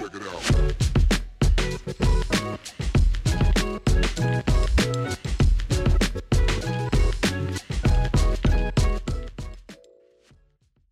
Check it out.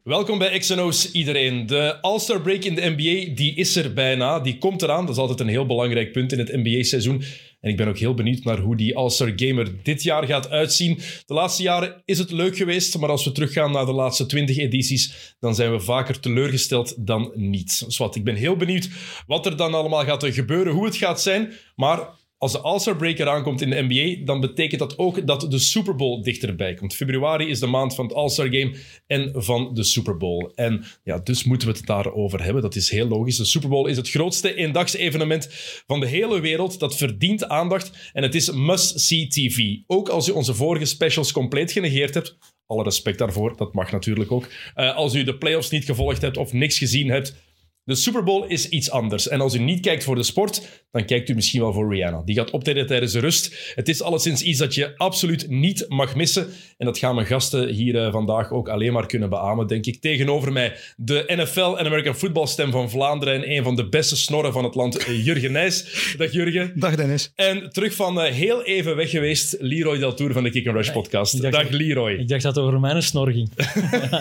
Welkom bij X&O's iedereen. De All-Star Break in de NBA, die is er bijna. Die komt eraan. Dat is altijd een heel belangrijk punt in het NBA-seizoen. En ik ben ook heel benieuwd naar hoe die All-Star Game er dit jaar gaat uitzien. De laatste jaren is het leuk geweest, maar als we teruggaan naar de laatste 20 edities, dan zijn we vaker teleurgesteld dan niet. Dus ik ben heel benieuwd wat er dan allemaal gaat gebeuren, hoe het gaat zijn. Maar als de All-Star Break eraan komt in de NBA, dan betekent dat ook dat de Super Bowl dichterbij komt. Februari is de maand van het All-Star Game en van de Super Bowl. En ja, dus moeten we het daarover hebben. Dat is heel logisch. De Super Bowl is het grootste eendagsevenement van de hele wereld. Dat verdient aandacht en het is must-see TV. Ook als je onze vorige specials compleet genegeerd hebt. Alle respect daarvoor, dat mag natuurlijk ook. Als u de playoffs niet gevolgd hebt of niks gezien hebt. De Super Bowl is iets anders. En als u niet kijkt voor de sport, dan kijkt u misschien wel voor Rihanna. Die gaat optreden tijdens de rust. Het is alleszins iets dat je absoluut niet mag missen. En dat gaan mijn gasten hier vandaag ook alleen maar kunnen beamen, denk ik. Tegenover mij de NFL en American Football stem van Vlaanderen en een van de beste snorren van het land, Jürgen Nijs. Dag Jürgen. Dag Dennis. En terug van heel even weg geweest, Leroy Deltour van de Kick & Rush podcast. Dag Leroy. Ik dacht dat het over mijn snor ging.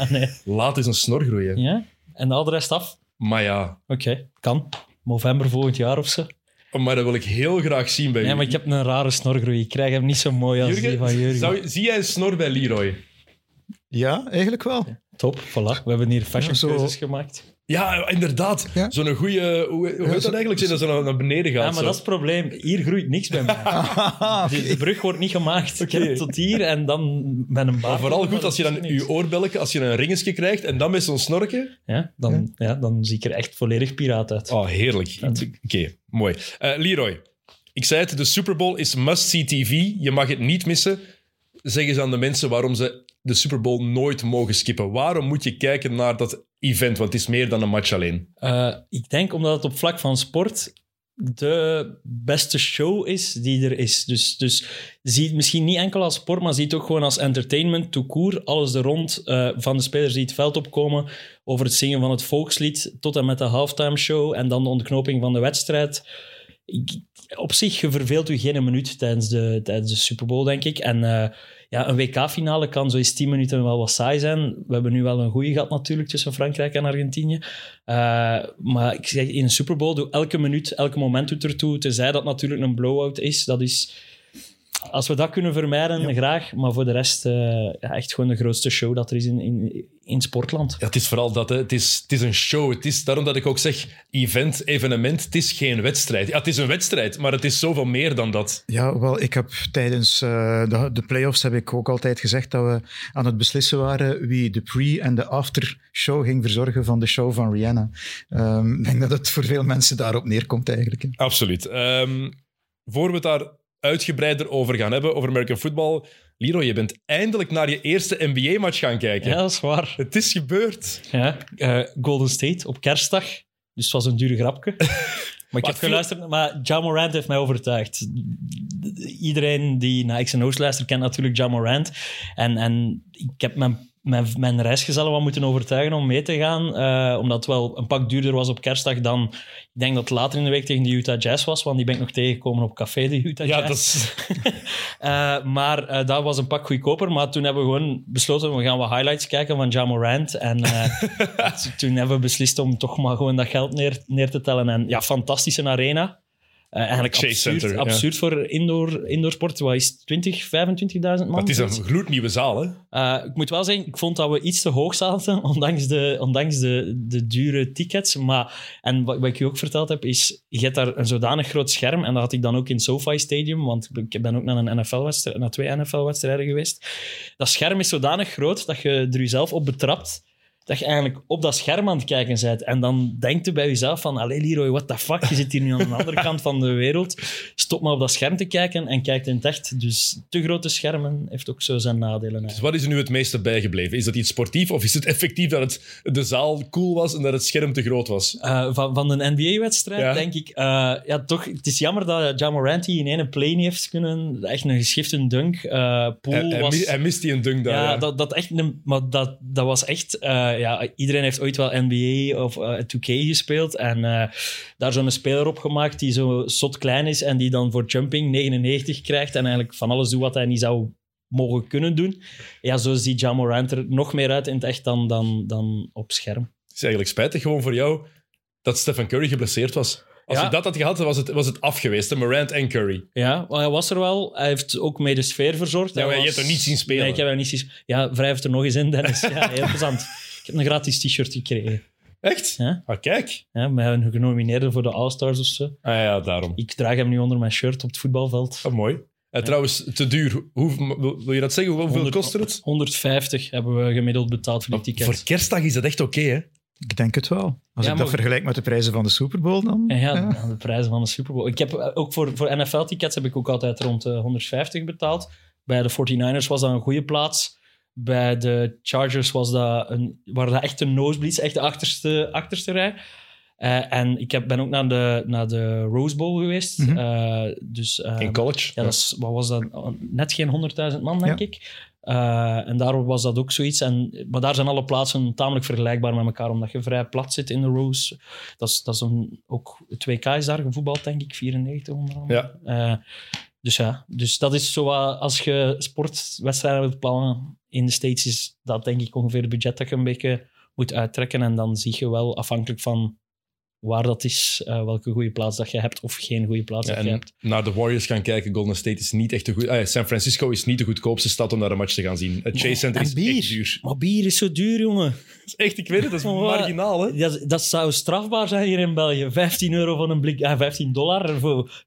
Nee. Laat eens een snor groeien. Ja? En al de rest af? Maar ja. Oké, kan. November volgend jaar of zo. Maar dat wil ik heel graag zien bij jullie. Nee, maar ik heb een rare snorgroei. Ik krijg hem niet zo mooi als Jürgen, die van Jürgen. Zie jij een snor bij Leroy? Ja, eigenlijk wel. Ja, top, voilà. We hebben hier fashionkeuzes gemaakt. Ja, inderdaad. Ja? Zo'n goede. Hoe heet dat eigenlijk? Dat ze naar beneden gaat. Ja, maar zo. Dat is het probleem. Hier groeit niks bij mij. De brug wordt niet gemaakt. Okay. Tot hier en dan met een baard. Maar vooral goed als je dan je oorbelletje, als je een ringetje krijgt en dan met zo'n snorken. Ja, dan zie ik er echt volledig piraat uit. Oh, heerlijk. Ja. Oké, mooi. Leroy, ik zei het, de Super Bowl is must-see TV. Je mag het niet missen. Zeg eens aan de mensen waarom ze de Super Bowl nooit mogen skippen. Waarom moet je kijken naar dat event? Want het is meer dan een match alleen. Ik denk omdat het op vlak van sport de beste show is die er is. Dus zie het misschien niet enkel als sport, maar zie het ook gewoon als entertainment, tout court. Alles er rond, van de spelers die het veld opkomen, over het zingen van het volkslied, tot en met de halftime show en dan de ontknoping van de wedstrijd. Op zich, je verveelt u geen minuut tijdens de Super Bowl, denk ik. En een WK-finale kan zoiets 10 minuten wel wat saai zijn. We hebben nu wel een goeie gehad natuurlijk tussen Frankrijk en Argentinië. Maar ik zeg, in een Super Bowl doe elke minuut, elke moment doet ertoe. Tenzij dat natuurlijk een blowout is. Dat is, als we dat kunnen vermijden, graag. Maar voor de rest, echt gewoon de grootste show dat er is in sportland. Ja, het is vooral dat, hè. Het is een show. Het is daarom dat ik ook zeg, evenement, het is geen wedstrijd. Ja, het is een wedstrijd, maar het is zoveel meer dan dat. Ja, wel, ik heb tijdens de playoffs heb ik ook altijd gezegd dat we aan het beslissen waren wie de pre- en de after-show ging verzorgen van de show van Rihanna. Ik denk dat het voor veel mensen daarop neerkomt eigenlijk. Hè. Absoluut. Voor we het daar uitgebreider over gaan hebben, over American Football. Leroy, je bent eindelijk naar je eerste NBA-match gaan kijken. Ja, dat is waar. Het is gebeurd. Ja, Golden State op kerstdag. Dus het was een dure grapje. Maar ik heb geluisterd, maar Ja Morant heeft mij overtuigd. Iedereen die naar X&O's luistert, kent natuurlijk Ja Morant. En ik heb mijn reisgezellen wat moeten overtuigen om mee te gaan. Omdat het wel een pak duurder was op kerstdag dan... Ik denk dat het later in de week tegen de Utah Jazz was, want die ben ik nog tegengekomen op café, de Utah Jazz. Ja, dat is... maar dat was een pak goedkoper. Maar toen hebben we gewoon besloten, we gaan wat highlights kijken van Ja Morant. En toen hebben we beslist om toch maar gewoon dat geld neer te tellen. En ja, fantastische arena. Eigenlijk Chase Center, absurd voor indoor sport. Wat is 25.000 man? Dat is een gloednieuwe zaal, hè? Ik moet wel zeggen, ik vond dat we iets te hoog zaten, ondanks de dure tickets. Maar, en wat ik je ook verteld heb, is je hebt daar een zodanig groot scherm, en dat had ik dan ook in het SoFi Stadium, want ik ben ook naar twee NFL-wedstrijden geweest. Dat scherm is zodanig groot dat je er jezelf op betrapt, dat je eigenlijk op dat scherm aan het kijken bent. En dan denkt je bij jezelf van... Allee, Leroy, what the fuck? Je zit hier nu aan de andere kant van de wereld. Stop maar op dat scherm te kijken en kijkt in het echt. Dus te grote schermen heeft ook zo zijn nadelen. Eigenlijk. Dus wat is er nu het meeste bijgebleven? Is dat iets sportief of is het effectief dat de zaal cool was en dat het scherm te groot was? Van een NBA-wedstrijd denk ik... toch, het is jammer dat Ja Morant in één play niet heeft kunnen... Echt een geschifte dunk. Poole was... Hij mist die een dunk daar. Dat was echt... ja, iedereen heeft ooit wel NBA of 2K gespeeld en daar zo'n speler op gemaakt die zo zot klein is en die dan voor jumping 99 krijgt en eigenlijk van alles doet wat hij niet zou mogen kunnen doen. Ja, zo ziet Ja Morant er nog meer uit in het echt dan op scherm. Het is eigenlijk spijtig gewoon voor jou dat Stephen Curry geblesseerd was. Als hij dat had gehad, was het af geweest. Hè? Morant en Curry. Ja, maar hij was er wel. Hij heeft ook mee de sfeer verzorgd. Ja, maar je hebt hem niet zien spelen. Nee, ik heb hem niet zien spelen. Ja, wrijf er nog eens in, Dennis. Ja, heel plezant. Ik heb een gratis t-shirt gekregen. Echt? Ja. Ah, kijk. Ja, maar hij is genomineerd voor de All-Stars of zo. Ah ja, daarom. Ik draag hem nu onder mijn shirt op het voetbalveld. Ah, mooi. En trouwens, te duur. Wil je dat zeggen? Hoeveel kostte het? 150 hebben we gemiddeld betaald voor die tickets. Voor kerstdag is dat echt oké, hè? Ik denk het wel. Als ik dat vergelijk met de prijzen van de Super Bowl dan. Ja, de prijzen van de Super Bowl. Ik heb ook voor NFL-tickets heb ik ook altijd rond 150 betaald. Bij de 49ers was dat een goede plaats. Bij de Chargers waren dat echt een nosebleeds, echt de achterste rij. En ik ben ook naar de Rose Bowl geweest. Mm-hmm. In college? Ja, wat was dat? Net geen 100.000 man, denk ik. En daarom was dat ook zoiets. Maar daar zijn alle plaatsen tamelijk vergelijkbaar met elkaar, omdat je vrij plat zit in de Rose. Dat is ook 2K is daar gevoetbald, denk ik, 94 onder andere. Ja. Dus dat is zo, als je sportwedstrijden wilt plannen in de States, is dat denk ik ongeveer het budget dat je een beetje moet uittrekken. En dan zie je wel, afhankelijk van waar dat is, welke goede plaats dat je hebt of geen goede plaats dat je hebt. Naar de Warriors gaan kijken, Golden State is niet echt de goede... San Francisco is niet de goedkoopste stad om naar een match te gaan zien. Het Chase Center is echt duur. Maar bier is zo duur, jongen. Echt, ik weet het, dat is marginaal, hè? Dat zou strafbaar zijn hier in België. €15 van een blik... $15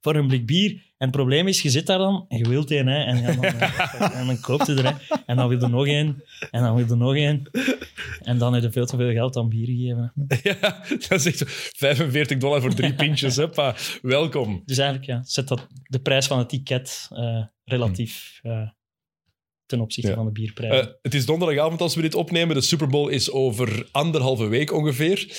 voor een blik bier. En het probleem is, je zit daar dan en je wilt één, hè. En dan koopt je er, hè. En dan wil je nog één. En dan wil je nog één. En dan heb je veel te veel geld aan bier gegeven. Hè. Ja, dat is echt $45 voor 3 pintjes, huppa. Welkom. Dus eigenlijk, ja, zet dat de prijs van het ticket relatief... ten opzichte van de bierprijs. Het is donderdagavond als we dit opnemen. De Super Bowl is over anderhalve week ongeveer.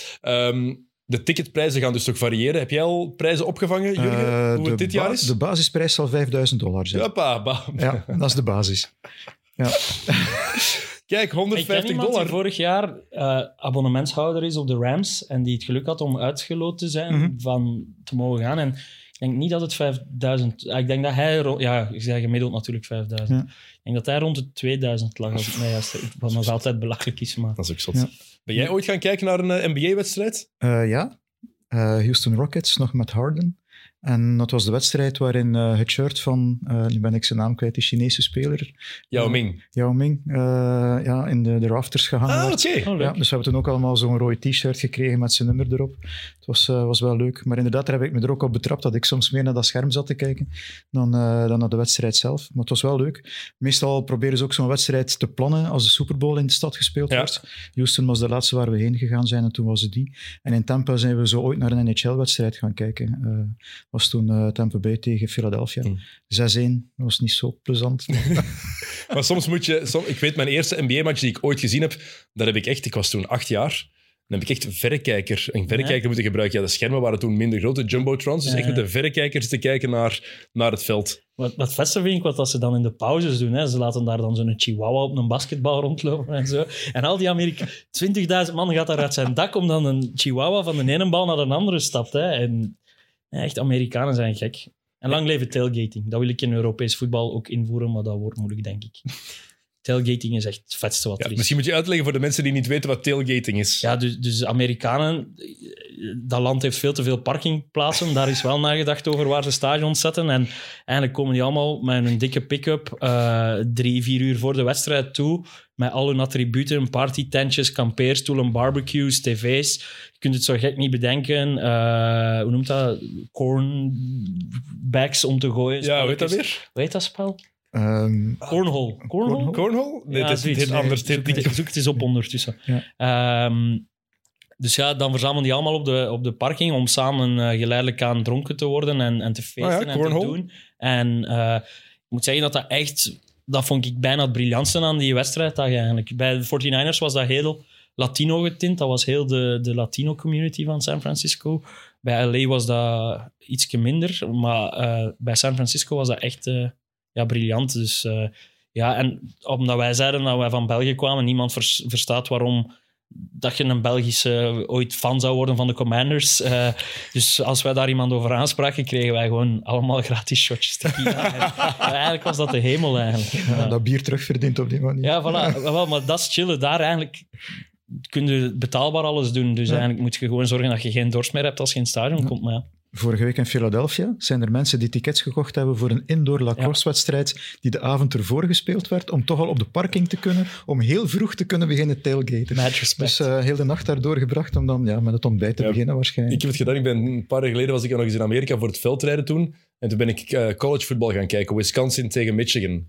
De ticketprijzen gaan dus toch variëren. Heb jij al prijzen opgevangen, Jürgen? Hoe het dit jaar is? De basisprijs zal $5.000 zijn. Ja, dat is de basis. Ja. Kijk, $150. Ik ken iemand die vorig jaar abonnementshouder is op de Rams en die het geluk had om uitgeloot te zijn van te mogen gaan. En ik denk niet dat het 5000... Ik denk dat hij... Ja, ik zeg gemiddeld natuurlijk 5000. Ja. Ik denk dat hij rond de 2000 lag. Als het mij juist, wat nog altijd belachelijk is. Maar. Dat is ook zot. Ja. Ben jij ooit gaan kijken naar een NBA-wedstrijd? Houston Rockets, nog met Harden. En dat was de wedstrijd waarin het shirt van, nu ben ik zijn naam kwijt, de Chinese speler. Yao Ming. In de rafters gehangen werd. Okay. Ja, dus we hebben toen ook allemaal zo'n rood t-shirt gekregen met zijn nummer erop. Het was wel leuk. Maar inderdaad, daar heb ik me er ook op betrapt dat ik soms meer naar dat scherm zat te kijken dan naar de wedstrijd zelf. Maar het was wel leuk. Meestal proberen ze ook zo'n wedstrijd te plannen als de Super Bowl in de stad gespeeld wordt. Houston was de laatste waar we heen gegaan zijn en toen was het die. En in Tampa zijn we zo ooit naar een NHL-wedstrijd gaan kijken. Was toen Tampa Bay tegen Philadelphia. 6-1, dat was niet zo plezant. Maar soms moet je... ik weet, mijn eerste NBA-match die ik ooit gezien heb, daar heb ik echt... Ik was toen 8 jaar. Dan heb ik echt een verrekijker moeten gebruiken. Ja, de schermen waren toen minder groot, de jumbotrons. Dus echt met de verrekijkers te kijken naar het veld. Wat vetste vind ik wat dat ze dan in de pauzes doen. Hè? Ze laten daar dan zo'n chihuahua op een basketbal rondlopen en zo. En al die 20.000 man gaat daar uit zijn dak om dan een chihuahua van de ene bal naar de andere stapt. Hè? En... Ja, echt, Amerikanen zijn gek. En lang leven tailgating. Dat wil ik in Europees voetbal ook invoeren, maar dat wordt moeilijk, denk ik. Tailgating is echt het vetste wat er is. Misschien moet je uitleggen voor de mensen die niet weten wat tailgating is. Ja, dus Amerikanen... Dat land heeft veel te veel parkingplaatsen. Daar is wel nagedacht over waar ze stadions zetten. En eigenlijk komen die allemaal met een dikke pick-up 3-4 uur voor de wedstrijd toe. Met al hun attributen, partytentjes, kampeerstoelen, barbecues, tv's. Je kunt het zo gek niet bedenken. Hoe noemt dat? Cornbags om te gooien. Ja, weet dat weer? Weet dat spel? Cornhole? Cornhole? Nee, dat is iets anders. Ik zoek het eens op ondertussen. Ja. Dus ja, dan verzamelen die allemaal op de parking om samen geleidelijk aan dronken te worden en te feesten en te doen. En ik moet zeggen dat dat vond ik bijna het briljantste aan die wedstrijd. Dat eigenlijk. Bij de 49ers was dat heel Latino getint. Dat was heel de Latino community van San Francisco. Bij LA was dat ietsje minder, maar bij San Francisco was dat echt briljant. Dus en omdat wij zeiden dat wij van België kwamen, niemand verstaat waarom dat je een Belgische ooit fan zou worden van de Commanders. Dus als wij daar iemand over aanspraken, kregen wij gewoon allemaal gratis shotjes tequila. Eigenlijk was dat de hemel eigenlijk. Ja, dat bier terugverdient op die manier. Ja, voilà. Ja. Wel, maar dat is chillen. Daar eigenlijk kun je betaalbaar alles doen. Dus eigenlijk moet je gewoon zorgen dat je geen dorst meer hebt als je in het stadion komt. Maar ja. Vorige week in Philadelphia zijn er mensen die tickets gekocht hebben voor een indoor lacrosse-wedstrijd die de avond ervoor gespeeld werd, om toch al op de parking te kunnen, om heel vroeg te kunnen beginnen tailgaten. Dus heel de nacht daar doorgebracht om dan met het ontbijt te beginnen waarschijnlijk. Ik heb het gedaan. Een paar jaar geleden was ik nog eens in Amerika voor het veldrijden toen. En toen ben ik collegevoetbal gaan kijken. Wisconsin tegen Michigan.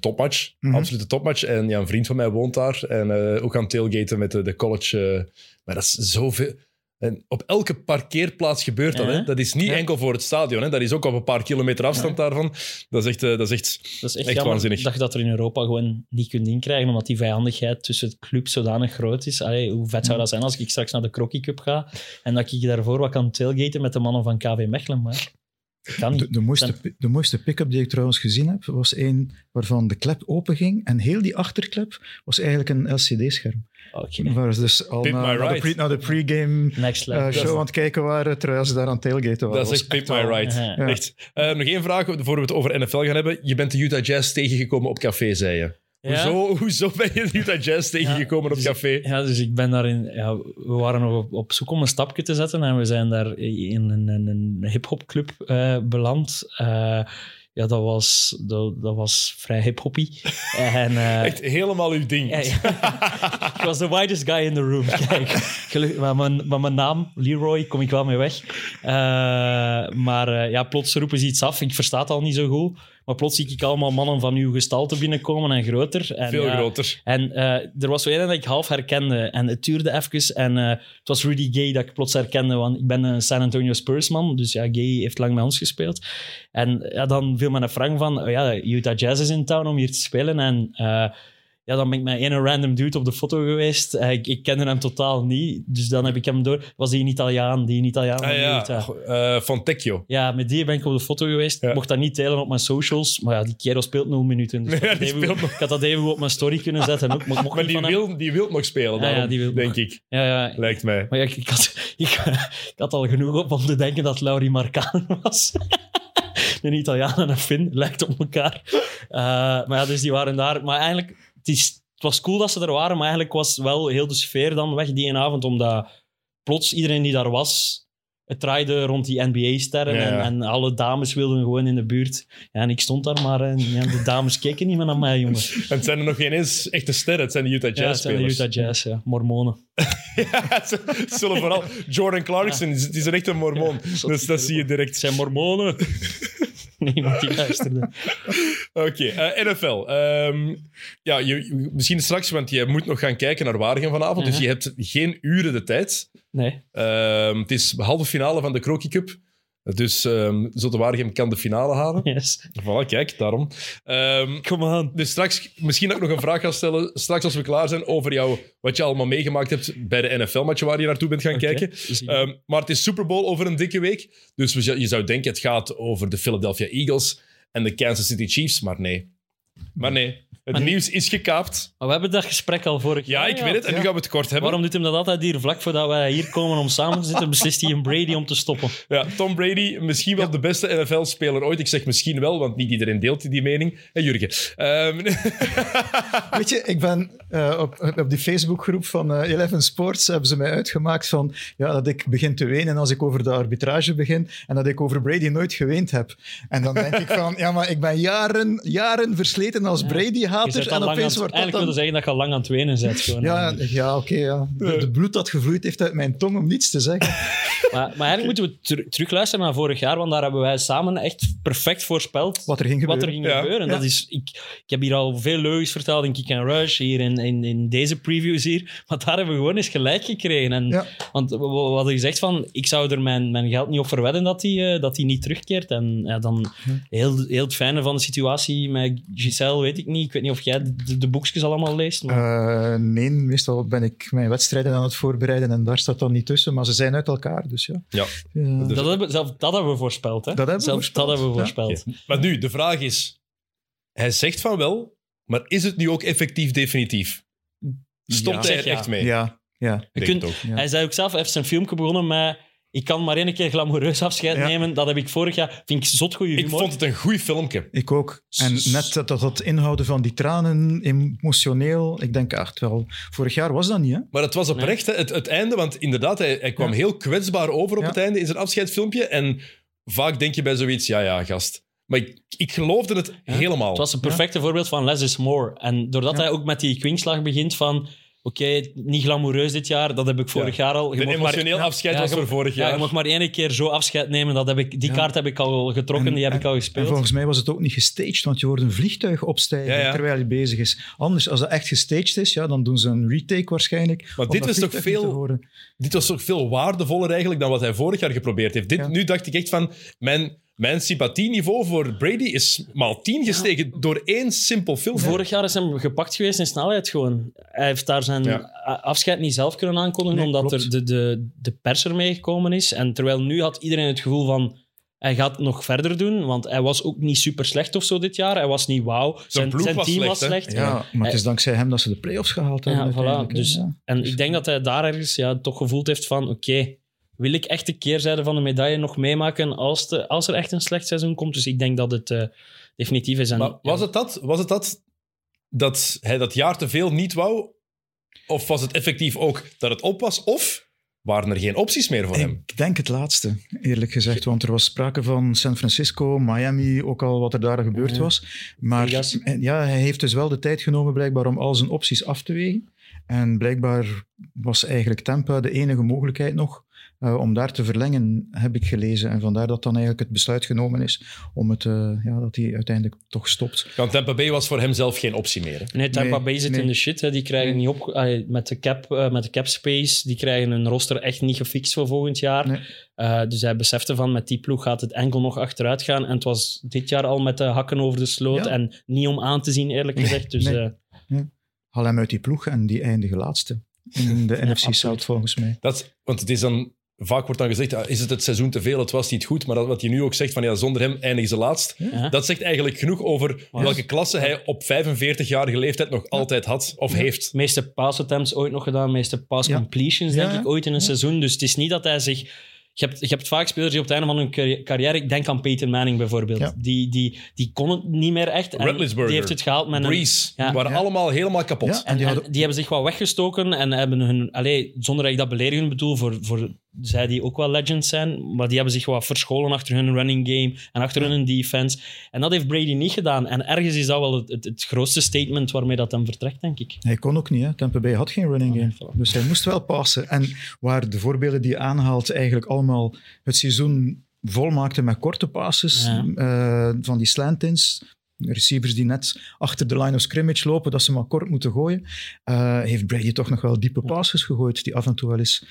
Topmatch. Absolute topmatch. En ja, een vriend van mij woont daar. En ook aan tailgaten met de college. Maar dat is zoveel... En op elke parkeerplaats gebeurt dat. Hè? Dat is niet enkel voor het stadion. Hè? Dat is ook op een paar kilometer afstand daarvan. Dat is echt waanzinnig. Ik dacht dat er in Europa gewoon niet kunt inkrijgen, omdat die vijandigheid tussen clubs zodanig groot is. Allee, hoe vet zou dat zijn als ik straks naar de Croky Cup ga en dat ik daarvoor wat kan tailgaten met de mannen van KV Mechelen. Maar de mooiste pick-up die ik trouwens gezien heb, was één waarvan de klep openging en heel die achterklep was eigenlijk een LCD-scherm. Waar ze dus al naar de pre-game show aan het kijken waren, terwijl ze daar aan tailgaten waren. Dat is echt Pimp My Ride. Ja. Echt. Nog één vraag, voor we het over NFL gaan hebben. Je bent de Utah Jazz tegengekomen op café, zei je. Ja? Hoezo ben je de Utah Jazz tegengekomen op café? Ja, dus ik ben daarin... Ja, we waren nog op zoek om een stapje te zetten en we zijn daar in een hiphopclub beland. Ja, dat was vrij hip-hoppy. Echt helemaal uw ding. Ik was de widest guy in the room. Kijk, gelukkig, maar mijn naam, Leroy, kom ik wel mee weg. Maar plots roepen ze iets af. Ik versta het al niet zo goed. Maar plots zie ik allemaal mannen van uw gestalte binnenkomen en groter. Veel groter. En er was zo één dat ik half herkende. En het duurde even. En het was Rudy Gay dat ik plots herkende. Want ik ben een San Antonio Spursman. Dus ja, Gay heeft lang met ons gespeeld. En dan viel me een frank van... Utah Jazz is in town om hier te spelen. En... dan ben ik met een random dude op de foto geweest. Ik kende hem totaal niet, dus dan heb ik hem door. Was die een Italiaan? Fontecchio. Ja, met die ben ik op de foto geweest. Ja. Ik mocht dat niet delen op mijn socials, maar die kerel speelt 0 minuten. Dus ik had dat even op mijn story kunnen zetten. Ook, maar die wil nog spelen, denk ik. Ja. Lijkt mij. Maar ja, ik had al genoeg op om te denken dat Lauri Markkanen was. Een Italiaan en een Fin, lijkt op elkaar. Dus die waren daar. Maar eigenlijk, het was cool dat ze er waren, maar eigenlijk was wel heel de sfeer dan weg die avond, omdat plots iedereen die daar was, het draaide rond die NBA-sterren en alle dames wilden gewoon in de buurt. Ja, en ik stond daar maar en de dames keken niet meer naar mij, jongen. En het zijn er nog geen eens echte sterren, het zijn de Utah Jazz-spelers. Ja, het zijn de Utah Jazz, mormonen. Ze zullen vooral... Jordan Clarkson, die is echt een mormoon. Dus dat zie je direct. Het zijn mormonen. Niemand die luisterde. Oké, NFL. Misschien straks, want je moet nog gaan kijken naar Waregem vanavond. Dus je hebt geen uren de tijd. Nee. Het is halve finale van de Croky Cup. Dus Zotte Waregem kan de finale halen. Yes. Voilà, kijk, daarom. Come on. Dus straks misschien ook nog een vraag gaan stellen, straks als we klaar zijn, over wat je allemaal meegemaakt hebt bij de NFL-matchen waar je naartoe bent gaan kijken. Maar het is Super Bowl over een dikke week. Dus je zou denken, het gaat over de Philadelphia Eagles en de Kansas City Chiefs, maar nee. Het nieuws is gekaapt. Maar we hebben dat gesprek al vorig jaar. Ja, ik weet het. En nu gaan we het kort hebben. Waarom doet hem dat altijd hier vlak voordat wij hier komen om samen te zitten? Beslist hij een Brady om te stoppen. Ja, Tom Brady, misschien wel de beste NFL-speler ooit. Ik zeg misschien wel, want niet iedereen deelt die mening. Hey, Jurgen. Weet je, ik ben op die Facebookgroep van Eleven Sports hebben ze mij uitgemaakt van dat ik begin te wenen als ik over de arbitrage begin en dat ik over Brady nooit geweend heb. En dan denk ik van, maar ik ben jaren versleten als Brady. Eigenlijk wilde zeggen dat je al lang aan het wenen bent. Gewoon. Ja, oké. Het bloed dat gevloeid heeft uit mijn tong om niets te zeggen. maar eigenlijk moeten we terugluisteren naar vorig jaar, want daar hebben wij samen echt perfect voorspeld wat er ging gebeuren. Ja. Dat is, ik heb hier al veel leugens verteld in Kick and Rush, hier in deze previews hier, maar daar hebben we gewoon eens gelijk gekregen. Want we hadden gezegd van, ik zou er mijn geld niet op verwedden dat die niet terugkeert. En dan heel het fijne van de situatie met Giselle, weet ik niet. Ik weet niet of jij de boekjes allemaal leest. Maar... nee, meestal ben ik mijn wedstrijden aan het voorbereiden en daar staat dan niet tussen, maar ze zijn uit elkaar, dus ja. Dat hebben we voorspeld, hè? Dat hebben we voorspeld. Ja. Maar nu, de vraag is, hij zegt van wel, maar is het nu ook effectief definitief? Stopte hij er echt mee. Ja, ja. Hij zei ook zelf, hij heeft zijn filmpje begonnen met... Ik kan maar één keer glamoureus afscheid nemen. Dat heb ik vorig jaar... Vind ik zot goede humor. Ik vond het een goed filmpje. Ik ook. En net dat inhouden van die tranen, emotioneel... Ik denk echt wel... Vorig jaar was dat niet, hè? Maar het was oprecht, het einde. Want inderdaad, hij kwam heel kwetsbaar over op het einde in zijn afscheidsfilmpje. En vaak denk je bij zoiets... Ja, gast. Maar ik geloofde het helemaal. Het was een perfecte voorbeeld van less is more. En doordat hij ook met die kwinkslag begint van... Oké, niet glamoureus dit jaar, dat heb ik vorig jaar al. Een emotioneel afscheid was er vorig jaar. Je mag maar één keer zo afscheid nemen. Die kaart heb ik al getrokken, die heb ik al gespeeld. En volgens mij was het ook niet gestaged, want je hoort een vliegtuig opstijgen terwijl je bezig is. Anders, als dat echt gestaged is, dan doen ze een retake waarschijnlijk. Maar dit was toch veel waardevoller eigenlijk dan wat hij vorig jaar geprobeerd heeft. Nu dacht ik echt van... Mijn sympathieniveau voor Brady is maal 10 gestegen door één simpel filmpje. Vorig jaar is hem gepakt geweest in snelheid gewoon. Hij heeft daar zijn afscheid niet zelf kunnen aankondigen, omdat er de pers ermee gekomen is. En terwijl nu had iedereen het gevoel van... Hij gaat het nog verder doen, want hij was ook niet super slecht of zo dit jaar. Hij was niet wauw. Zijn team was slecht. Ja, maar het is dankzij hem dat ze de play-offs gehaald hebben. Ja, voilà. En ik denk dat hij daar ergens toch gevoeld heeft van... Oké, wil ik echt de keerzijde van de medaille nog meemaken als er echt een slecht seizoen komt? Dus ik denk dat het definitief is. Maar was het dat hij dat jaar te veel niet wou? Of was het effectief ook dat het op was? Of waren er geen opties meer voor hem? Ik denk het laatste, eerlijk gezegd. Want er was sprake van San Francisco, Miami, ook al wat er daar gebeurd was. Maar hij heeft dus wel de tijd genomen blijkbaar om al zijn opties af te wegen. En blijkbaar was eigenlijk Tampa de enige mogelijkheid nog. Om daar te verlengen, heb ik gelezen. En vandaar dat dan eigenlijk het besluit genomen is om dat hij uiteindelijk toch stopt. Want Tampa Bay was voor hem zelf geen optie meer. Hè? Nee, Tampa Bay zit in de shit. Hè. Die krijgen niet op... met de cap space, die krijgen hun roster echt niet gefixt voor volgend jaar. Nee. Dus hij besefte van, met die ploeg gaat het enkel nog achteruit gaan. En het was dit jaar al met de hakken over de sloot. Ja. En niet om aan te zien, eerlijk gezegd. Dus, haal hem uit die ploeg en die eindigen laatste. In de NFC South, volgens mij. Want het is dan... Vaak wordt dan gezegd, is het seizoen te veel, het was niet goed. Maar wat je nu ook zegt, van zonder hem eindigen ze laatst. Ja. Dat zegt eigenlijk genoeg over welke klasse hij op 45-jarige leeftijd nog altijd had of heeft. De meeste pass attempts ooit nog gedaan, de meeste pass completions denk ik ooit in een seizoen. Dus het is niet dat hij zich... Je hebt vaak spelers die op het einde van hun carrière... Ik denk aan Peyton Manning bijvoorbeeld. Ja. Die kon het niet meer echt. En die heeft het gehaald met Breeze. Waren allemaal helemaal kapot. Ja. En die hebben zich wel weggestoken. En hebben hun... zonder dat ik dat beledigend bedoel, voor zij die ook wel legends zijn. Maar die hebben zich wat verscholen achter hun running game en achter hun defense. En dat heeft Brady niet gedaan. En ergens is dat wel het grootste statement waarmee dat hem vertrekt, denk ik. Hij kon ook niet, hè. Tampa Bay had geen running game. Voilà. Dus hij moest wel passen. En waar de voorbeelden die je aanhaalt eigenlijk allemaal het seizoen volmaakte met korte passes, van die slant-ins... Receivers die net achter de line of scrimmage lopen, dat ze maar kort moeten gooien. Heeft Brady toch nog wel diepe passes gegooid, die af en toe wel eens...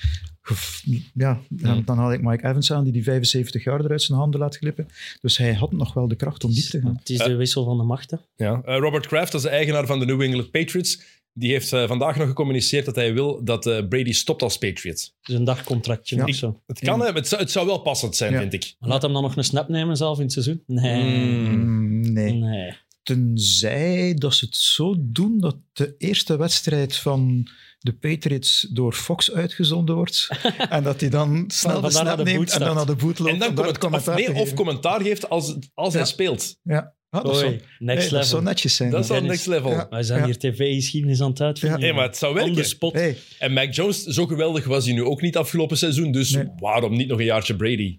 Dan haal ik Mike Evans aan, die 75 jaar eruit zijn handen laat glippen. Dus hij had nog wel de kracht om diep te gaan. Het is de wissel van de machten. Ja. Robert Kraft, dat is de eigenaar van de New England Patriots. Die heeft vandaag nog gecommuniceerd dat hij wil dat Brady stopt als Patriot. Dus een dagcontractje of zo. Het kan, het zou wel passend zijn, vind ik. Maar laat hem dan nog een snap nemen zelf in het seizoen? Nee. Tenzij dat ze het zo doen dat de eerste wedstrijd van de Patriots door Fox uitgezonden wordt en dat hij dan snel de snap neemt en dan naar de boot loopt en dan commentaar geeft als hij speelt. Ja. Dat zou netjes zijn. Dat zou next level. Ja. Wij zijn hier tv-geschiedenis aan het uitvinden. Ja. Maar het zou werken. On the spot. Hey. En Mac Jones, zo geweldig was hij nu ook niet afgelopen seizoen, dus waarom niet nog een jaartje Brady?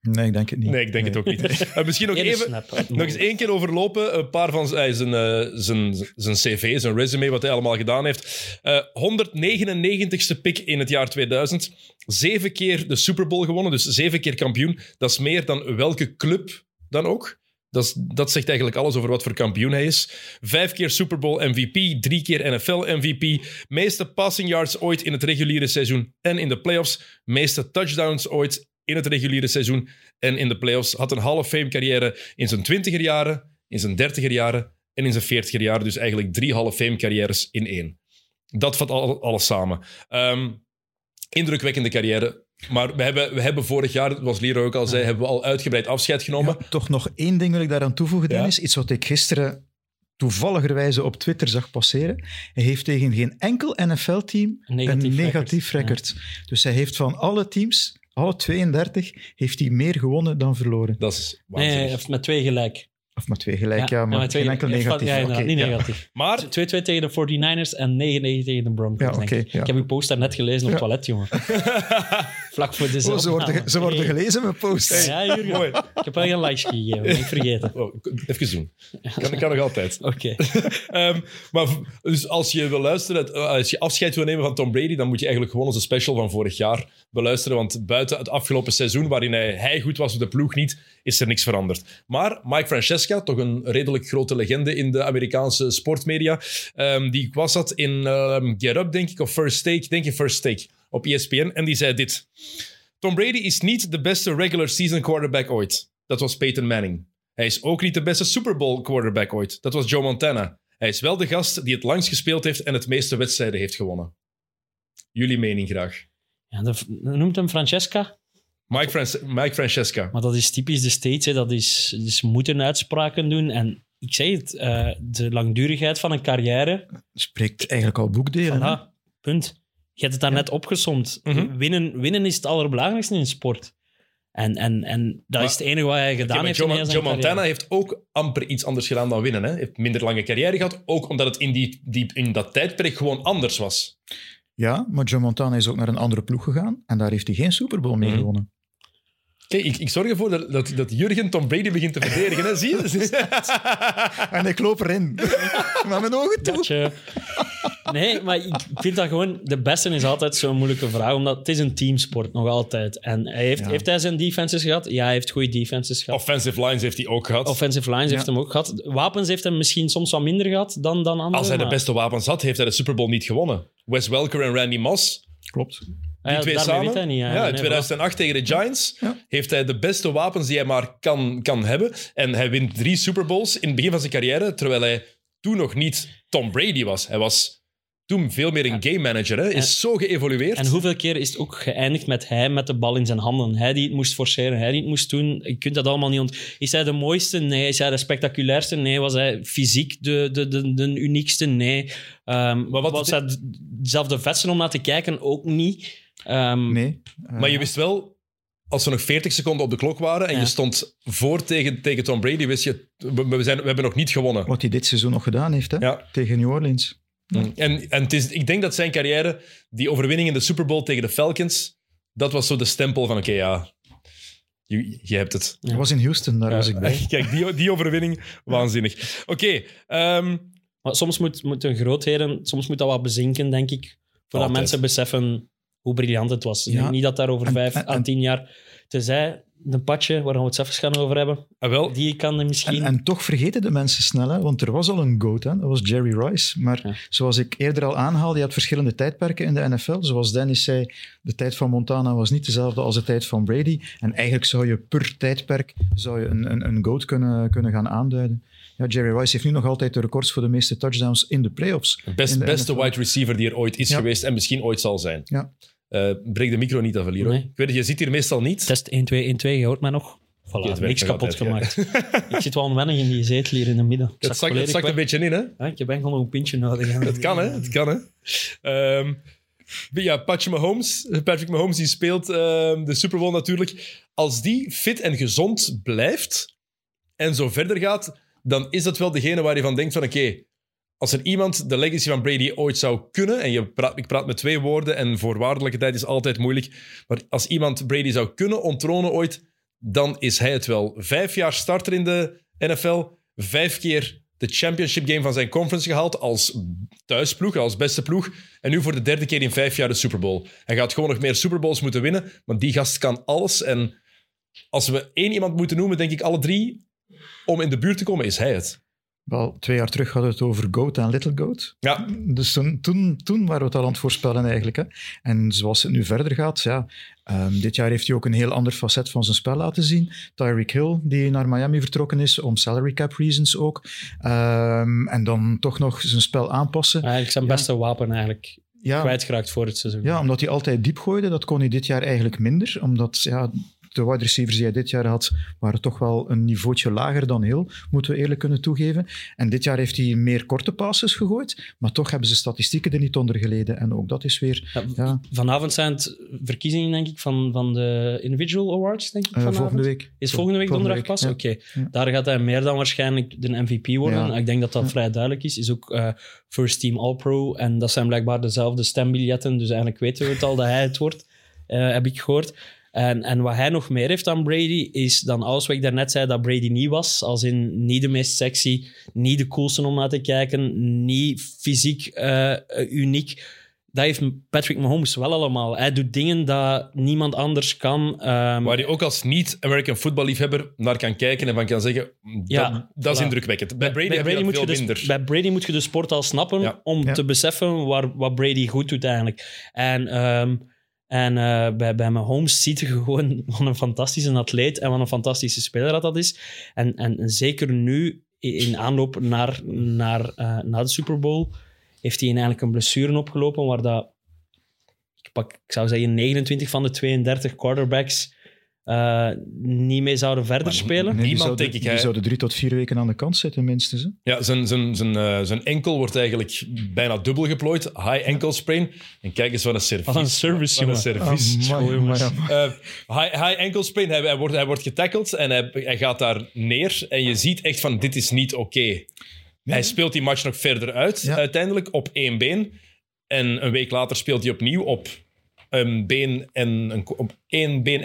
Nee, ik denk het niet. Nee, ik denk het ook niet. Misschien nog even... nog eens één keer overlopen. Een paar van zijn cv, zijn resume, wat hij allemaal gedaan heeft. 199ste pick in het jaar 2000. 7 keer de Super Bowl gewonnen, dus 7 keer kampioen. Dat is meer dan welke club dan ook. Dat zegt eigenlijk alles over wat voor kampioen hij is. 5 keer Super Bowl MVP, 3 keer NFL MVP. Meeste passing yards ooit in het reguliere seizoen en in de playoffs. Meeste touchdowns ooit in het reguliere seizoen en in de playoffs. Had een Hall of Fame carrière in zijn 20er jaren, in zijn 30er jaren en in zijn 40er jaren. Dus eigenlijk 3 Hall of Fame carrières in 1. Dat vat alles samen. Indrukwekkende carrière. Maar we hebben vorig jaar, dat was Leroy ook al zei, hebben we al uitgebreid afscheid genomen. Ja, toch nog één ding wil ik daaraan toevoegen, Dennis. Iets wat ik gisteren toevalligerwijze op Twitter zag passeren. Hij heeft tegen geen enkel NFL-team een negatief record. Ja. Dus hij heeft van alle teams, alle 32, heeft hij meer gewonnen dan verloren. Dat is waanzinnig. Nee, hij heeft met 2 gelijk. Of maar 2 gelijk, ja, maar geen enkel negatief. Ja, okay, niet negatief. Maar 2-2 tegen de 49ers en 9-9 tegen de Broncos, ja, denk ik. Ja. Ik heb uw post daar net gelezen op het toilet, jongen. Vlak voor de zon. Ze worden gelezen, mijn post. Ja, Jürgen. Mooi. Ik heb wel geen likes gegeven, ik vergeten. Oh, even doen. Kan nog altijd. Oké. Maar dus als je wil luisteren, als je afscheid wil nemen van Tom Brady, dan moet je eigenlijk gewoon onze special van vorig jaar beluisteren, want buiten het afgelopen seizoen, waarin hij goed was, de ploeg niet, is er niks veranderd. Maar Mike Francesca, toch een redelijk grote legende in de Amerikaanse sportmedia, die was dat in Get Up, denk ik, of First Take, op ESPN, en die zei dit. Tom Brady is niet de beste regular season quarterback ooit. Dat was Peyton Manning. Hij is ook niet de beste Super Bowl quarterback ooit. Dat was Joe Montana. Hij is wel de gast die het langst gespeeld heeft en het meeste wedstrijden heeft gewonnen. Jullie mening graag. Ja, noemt hem Francesca? Mike Francesca. Maar dat is typisch de States, hè. Dat is, dus moeten uitspraken doen. En ik zei het, de langdurigheid van een carrière... Spreekt eigenlijk al boekdelen. Punt. Je hebt het daarnet opgesomd. Mm-hmm. Winnen is het allerbelangrijkste in sport. En dat is het enige wat hij gedaan heeft. Joe Montana heeft ook amper iets anders gedaan dan winnen. Hè. Hij heeft minder lange carrière gehad, ook omdat het in dat tijdperk gewoon anders was. Ja, maar Joe Montana is ook naar een andere ploeg gegaan en daar heeft hij geen Super Bowl mee gewonnen. Kijk, ik zorg ervoor dat Jurgen Tom Brady begint te verdedigen. Hè? Zie je? En ik loop erin. Maar mijn ogen toe. Datje. Nee, maar ik vind dat gewoon... De beste is altijd zo'n moeilijke vraag, omdat het is een teamsport nog altijd. En hij heeft hij zijn defenses gehad? Ja, hij heeft goede defenses gehad. Offensive lines heeft hij ook gehad. Heeft hem ook gehad. Wapens heeft hij misschien soms wat minder gehad dan anderen. Als hij de beste wapens had, heeft hij de Super Bowl niet gewonnen. Wes Welker en Randy Moss. Klopt. Die twee samen, in 2008 tegen de Giants, heeft hij de beste wapens die hij maar kan hebben. En hij wint 3 Super Bowls in het begin van zijn carrière, terwijl hij toen nog niet Tom Brady was. Hij was toen veel meer een game manager, hè. Is zo geëvolueerd. En hoeveel keer is het ook geëindigd met hij met de bal in zijn handen? Hij die het moest forceren, hij die het moest doen. Je kunt dat allemaal niet Is hij de mooiste? Nee. Is hij de spectaculairste? Nee. Was hij fysiek de uniekste? Nee. Maar was hij zelf de vetste om naar te kijken? Ook niet. Nee. Maar je wist wel, als er nog 40 seconden op de klok waren en je stond voor tegen Tom Brady, wist je, we hebben nog niet gewonnen. Wat hij dit seizoen nog gedaan heeft, hè? Ja. Tegen New Orleans. Ja. En ik denk dat zijn carrière, die overwinning in de Super Bowl tegen de Falcons, dat was zo de stempel van je hebt het. Ja. Ik was in Houston, daar was ik bij. Kijk, die overwinning, waanzinnig. Oké. Maar soms moeten grootheden, soms moet dat wat bezinken, denk ik, voordat mensen beseffen hoe briljant het was. Ja. Niet dat daar over 5 à 10 jaar tezij... Een patje, waar we het even gaan over hebben. Die kan er misschien... En toch vergeten de mensen snel, hè? Want er was al een GOAT. Hè? Dat was Jerry Rice. Maar zoals ik eerder al aanhaalde, je had verschillende tijdperken in de NFL. Zoals Dennis zei, de tijd van Montana was niet dezelfde als de tijd van Brady. En eigenlijk zou je per tijdperk een GOAT kunnen gaan aanduiden. Ja, Jerry Rice heeft nu nog altijd de records voor de meeste touchdowns in de playoffs. Beste wide receiver die er ooit is geweest en misschien ooit zal zijn. Ja. Breek de micro niet af, Leroy. Nee. Ik weet het, je zit hier meestal niet. Test 1, 2, 1, 2, je hoort mij nog. Voilà, niks kapot gemaakt. Ik zit wel onwennig in die zetel hier in het midden. Het zakt een beetje in, hè? Ja, ik heb enkel nog een pintje nodig. Het kan, hè? Patrick Mahomes, die speelt de Super Bowl natuurlijk. Als die fit en gezond blijft en zo verder gaat, dan is dat wel degene waar je van denkt van oké, als er iemand de legacy van Brady ooit zou kunnen, en ik praat met 2 woorden en voorwaardelijkheid is altijd moeilijk, maar als iemand Brady zou kunnen onttronen ooit, dan is hij het wel. 5 jaar starter in de NFL, 5 keer de championship game van zijn conference gehaald als thuisploeg, als beste ploeg, en nu voor de 3e keer in 5 jaar de Super Bowl. Hij gaat gewoon nog meer Super Bowls moeten winnen, want die gast kan alles. En als we 1 iemand moeten noemen, denk ik alle 3, om in de buurt te komen, is hij het. Wel, 2 jaar terug hadden we het over GOAT en Little GOAT. Ja. Dus toen waren we het al aan het voorspellen eigenlijk. Hè. En zoals het nu verder gaat, dit jaar heeft hij ook een heel ander facet van zijn spel laten zien. Tyreek Hill, die naar Miami vertrokken is, om salary cap reasons ook. En dan toch nog zijn spel aanpassen. Eigenlijk zijn beste wapen eigenlijk. Kwijtgeraakt voor het seizoen. Ja, omdat hij altijd diep gooide. Dat kon hij dit jaar eigenlijk minder, omdat de wide receivers die hij dit jaar had, waren toch wel een niveautje lager dan Hill, moeten we eerlijk kunnen toegeven. En dit jaar heeft hij meer korte passes gegooid, maar toch hebben ze statistieken er niet onder geleden. En ook dat is weer... Ja. Vanavond zijn het verkiezingen, denk ik, van de Individual Awards, denk ik, volgende week. Is volgende week donderdag pas? Ja. Oké. Ja. Daar gaat hij meer dan waarschijnlijk de MVP worden. Ja. Ik denk dat dat vrij duidelijk is. Is ook First Team All-Pro. En dat zijn blijkbaar dezelfde stembiljetten. Dus eigenlijk weten we het al dat hij het wordt, heb ik gehoord. En wat hij nog meer heeft dan Brady, is dan alles wat ik daarnet zei dat Brady niet was. Als in niet de meest sexy, niet de coolste om naar te kijken, niet fysiek uniek. Dat heeft Patrick Mahomes wel allemaal. Hij doet dingen dat niemand anders kan. Waar je ook als niet-American voetballiefhebber naar kan kijken en van kan zeggen, dat is indrukwekkend. Bij Brady moet je de sport al snappen om te beseffen wat Brady goed doet eigenlijk. En bij Mahomes ziet je gewoon wat een fantastische atleet en wat een fantastische speler dat is. En zeker nu, in aanloop naar de Super Bowl, heeft hij eigenlijk een blessure opgelopen waar dat, ik zou zeggen, 29 van de 32 quarterbacks niet mee zouden verder spelen. Nee, die zouden 3 tot 4 weken aan de kant zitten, minstens. Hè? Ja, zijn enkel wordt eigenlijk bijna dubbel geplooid. High ankle sprain. En kijk eens wat een service. Wat een service, high ankle sprain. Hij wordt getackled en hij gaat daar neer. En je ziet echt van, dit is niet oké. Nee. Hij speelt die match nog verder uit, uiteindelijk, op 1 been. En een week later speelt hij opnieuw op 1 been en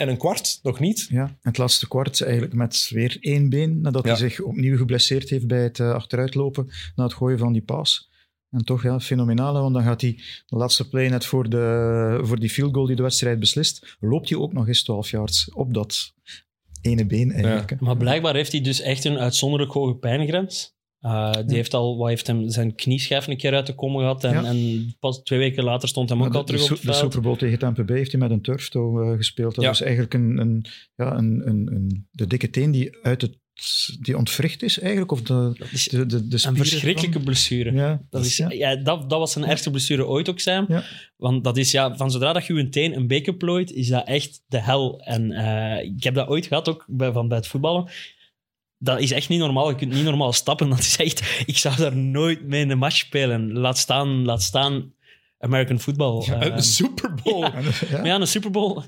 een kwart, nog niet. Ja, het laatste kwart eigenlijk met weer 1 been, nadat hij zich opnieuw geblesseerd heeft bij het achteruitlopen, na het gooien van die paas. En toch, fenomenaal, want dan gaat hij de laatste play net voor die field goal die de wedstrijd beslist, loopt hij ook nog eens 12 yards op dat ene been eigenlijk. Ja. Maar blijkbaar heeft hij dus echt een uitzonderlijk hoge pijngrens. Die heeft zijn knieschijf een keer uit de kom gehad en pas 2 weken later stond hij ook al terug op het veld. De Super Bowl tegen Tampa Bay heeft hij met een turftoe gespeeld. Dat is eigenlijk de dikke teen die ontwricht is eigenlijk. Of de een verschrikkelijke blessure. Ja, dat was zijn ergste blessure ooit ook, Sam. Ja. Want dat is, van zodra dat je een teen een beetje plooit, is dat echt de hel. En ik heb dat ooit gehad, ook bij het voetballen. Dat is echt niet normaal. Je kunt niet normaal stappen. Dat is echt... Ik zou daar nooit mee in een match spelen. Laat staan American football. Ja, een Super Bowl. Ja. Ja. Maar een Super Bowl...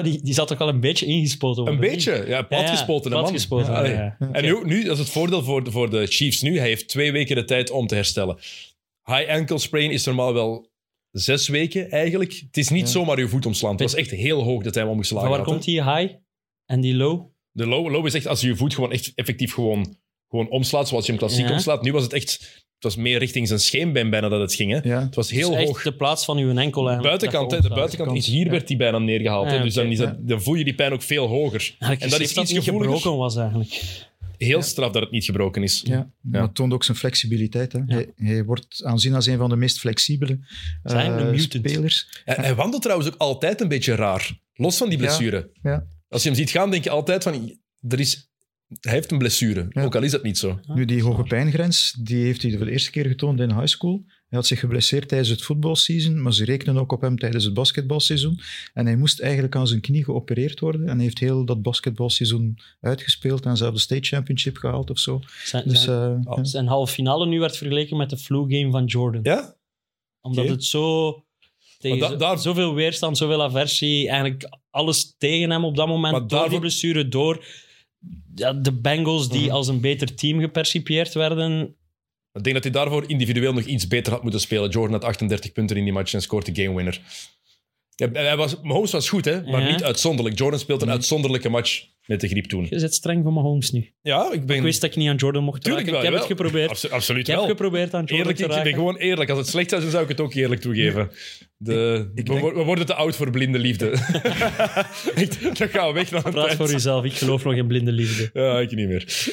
Die zat toch al een beetje ingespoten worden. Een beetje? Ja, platgespoten. Ja, ja. En nu, dat is het voordeel voor de Chiefs nu. Hij heeft 2 weken de tijd om te herstellen. High ankle sprain is normaal wel 6 weken eigenlijk. Het is niet zomaar je voet omslaan. Het was echt heel hoog dat hij wel moest slagen. Van waar komt die high en die low? De low is echt als je je voet gewoon echt effectief gewoon omslaat, zoals je hem klassiek omslaat. Nu was het echt, meer richting zijn scheenbeen bijna dat het ging. Hè? Ja. Het was heel hoog. Echt de plaats van uw enkel eigenlijk. De buitenkant is hier werd die bijna neergehaald. Ja, dus dan voel je die pijn ook veel hoger. Ja, en dat is iets gevoeliger. Gebroken was eigenlijk. Heel straf dat het niet gebroken is. Ja, maar het toont ook zijn flexibiliteit. Hè. Ja. Hij wordt aanzien als een van de meest flexibele spelers. Hij wandelt trouwens ook altijd een beetje raar. Los van die blessure. Ja. Als je hem ziet gaan, denk je altijd van... Hij heeft een blessure, ook al is dat niet zo. Nu, die hoge pijngrens, die heeft hij voor de eerste keer getoond in high school. Hij had zich geblesseerd tijdens het voetbalseizoen, maar ze rekenen ook op hem tijdens het basketbalseizoen. En hij moest eigenlijk aan zijn knie geopereerd worden. En hij heeft heel dat basketbalseizoen uitgespeeld en zelf de state championship gehaald of zo. Zijn halve finale nu werd vergeleken met de flu game van Jordan. Ja? Omdat het zo... Zoveel weerstand, zoveel aversie, eigenlijk alles tegen hem op dat moment, maar door die blessure, door de Bengals die als een beter team gepercipieerd werden. Ik denk dat hij daarvoor individueel nog iets beter had moeten spelen. Jordan had 38 punten in die match en scoort de gamewinner. Mahomes was goed, hè? Maar niet uitzonderlijk. Jordan speelt een uitzonderlijke match met de griep toen. Je zit streng voor Mahomes nu. Ja, ik wist dat ik niet aan Jordan mocht raken. Ik heb het geprobeerd. Absoluut wel. Ik heb geprobeerd aan Jordan te raken. Ik ben gewoon eerlijk. Als het slecht zou zijn, zou ik het ook eerlijk toegeven. We worden te oud voor blinde liefde. Dan gaan we weg naar een praat tijd. Voor jezelf. Ik geloof nog in blinde liefde. Ja, ik niet meer.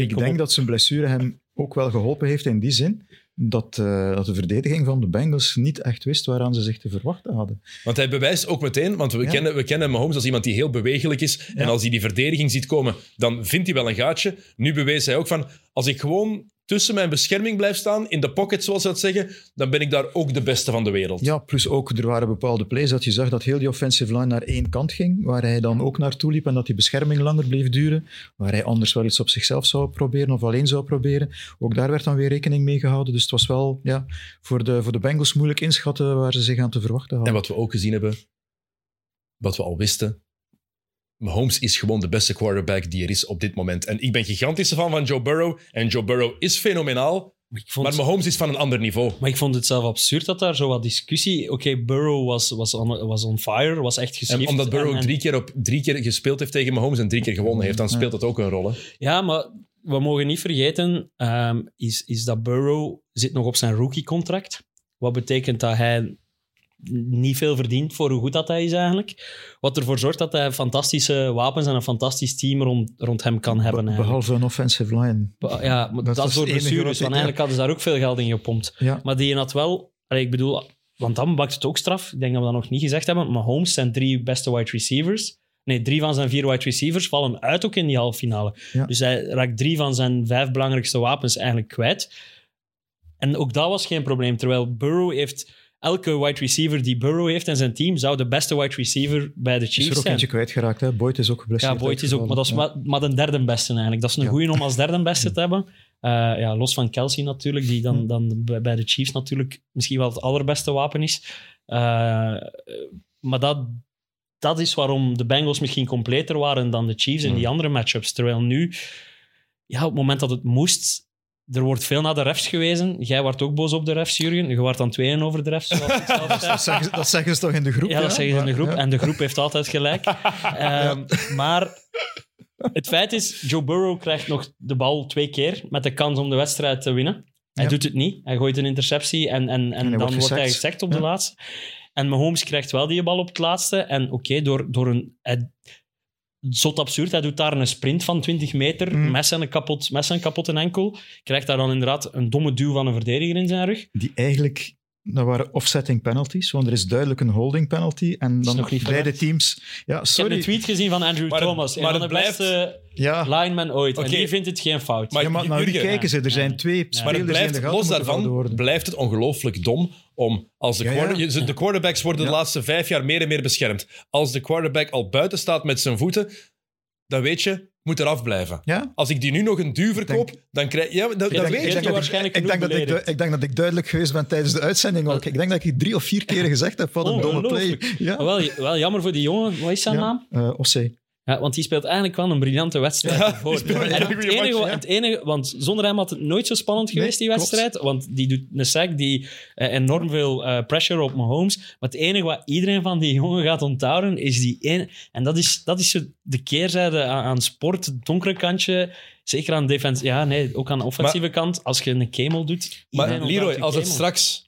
Ik denk dat zijn blessure hem ook wel geholpen heeft in die zin. Dat de verdediging van de Bengals niet echt wist waaraan ze zich te verwachten hadden. Want hij bewijst ook meteen, want we kennen Mahomes als iemand die heel bewegelijk is. Ja. En als hij die verdediging ziet komen, dan vindt hij wel een gaatje. Nu bewees hij ook van, als ik gewoon tussen mijn bescherming blijf staan, in de pocket, zoals ze dat zeggen, dan ben ik daar ook de beste van de wereld. Ja, plus ook, er waren bepaalde plays dat je zag dat heel die offensive line naar één kant ging, waar hij dan ook naartoe liep en dat die bescherming langer bleef duren, waar hij anders wel iets op zichzelf zou proberen of alleen zou proberen. Ook daar werd dan weer rekening mee gehouden, dus het was wel ja, voor de Bengals moeilijk inschatten waar ze zich aan te verwachten hadden. En wat we ook gezien hebben, wat we al wisten, Mahomes is gewoon de beste quarterback die er is op dit moment. En ik ben gigantische fan van Joe Burrow. En Joe Burrow is fenomenaal. Maar Mahomes is van een ander niveau. Maar ik vond het zelf absurd dat daar zo wat discussie... Oké, Burrow was on fire, was echt geschift. En omdat Burrow drie keer gespeeld heeft tegen Mahomes en 3 keer gewonnen heeft, dan speelt dat ook een rol. Hè? Ja, maar we mogen niet vergeten, is dat Burrow zit nog op zijn rookiecontract. Wat betekent dat hij... niet veel verdient voor hoe goed dat hij is eigenlijk. Wat ervoor zorgt dat hij fantastische wapens en een fantastisch team rond hem kan hebben. Behalve een offensive line. Ja, maar dat soort blessures. Want eigenlijk hadden ze daar ook veel geld in gepompt. Ja. Maar die had wel... Ik bedoel, want dan bakt het ook straf. Ik denk dat we dat nog niet gezegd hebben. Maar Mahomes zijn 3 beste wide receivers. Nee, 3 van zijn 4 wide receivers vallen uit ook in die halve finale. Ja. Dus hij raakt 3 van zijn 5 belangrijkste wapens eigenlijk kwijt. En ook dat was geen probleem. Terwijl Burrow heeft... Elke wide receiver die Burrow heeft en zijn team zou de beste wide receiver bij de Chiefs zijn. Is er ook eentje kwijtgeraakt, hè? Boyd is ook geblesseerd. Ja, Boyd is ook, maar dat is maar de derde beste eigenlijk. Dat is een goeie om als derde beste te hebben. Ja, los van Kelsey natuurlijk, die dan bij de Chiefs natuurlijk misschien wel het allerbeste wapen is. Maar dat is waarom de Bengals misschien completer waren dan de Chiefs in die andere matchups. Terwijl nu, ja, op het moment dat het moest... Er wordt veel naar de refs gewezen. Jij wordt ook boos op de refs, Jürgen. Je wordt dan 2-1 over de refs. Dat zeggen ze toch in de groep? Ja, dat zeggen ze in de groep. Ja. En de groep heeft altijd gelijk. Maar het feit is, Joe Burrow krijgt nog de bal 2 keer met de kans om de wedstrijd te winnen. Hij doet het niet. Hij gooit een interceptie en dan wordt hij gesackt op de laatste. En Mahomes krijgt wel die bal op het laatste. En oké, door een... Zot absurd. Hij doet daar een sprint van 20 meter, mes en kapot een enkel. Krijgt daar dan inderdaad een domme duw van een verdediger in zijn rug. Die eigenlijk... Dat waren offsetting penalties, want er is duidelijk een holding penalty. En dan nog niet beide teams... Ja, sorry. Ik heb een tweet gezien van Andrew Thomas. Maar het blijft... lineman ooit. Okay. En die vindt het geen fout. Maar nu kijken ze. Er zijn 2 spelers in de gaten. Los daarvan blijft het ongelooflijk dom om... Als de quarterbacks worden de laatste 5 jaar meer en meer beschermd. Als de quarterback al buiten staat met zijn voeten, dan weet je... moet eraf blijven. Ja? Als ik die nu nog een duw verkoop, dan krijg je... Ik denk dat ik duidelijk geweest ben tijdens de uitzending. Ook. Ik denk dat ik 3 of 4 keren gezegd heb van een domme play. Ja. Wel jammer voor die jongen. Wat is zijn naam? Ossé. Ja, want die speelt eigenlijk wel een briljante wedstrijd. Het enige, want zonder hem had het nooit zo spannend geweest, die wedstrijd. Klopt. Want die doet een sack, die enorm veel pressure op Mahomes. Maar het enige wat iedereen van die jongen gaat onthouden, is die ene... En dat is zo de keerzijde aan sport, het donkere kantje... Zeker aan defensie... Ja, nee, ook aan de offensieve kant. Als je een kemel doet... Maar Leroy, als het straks...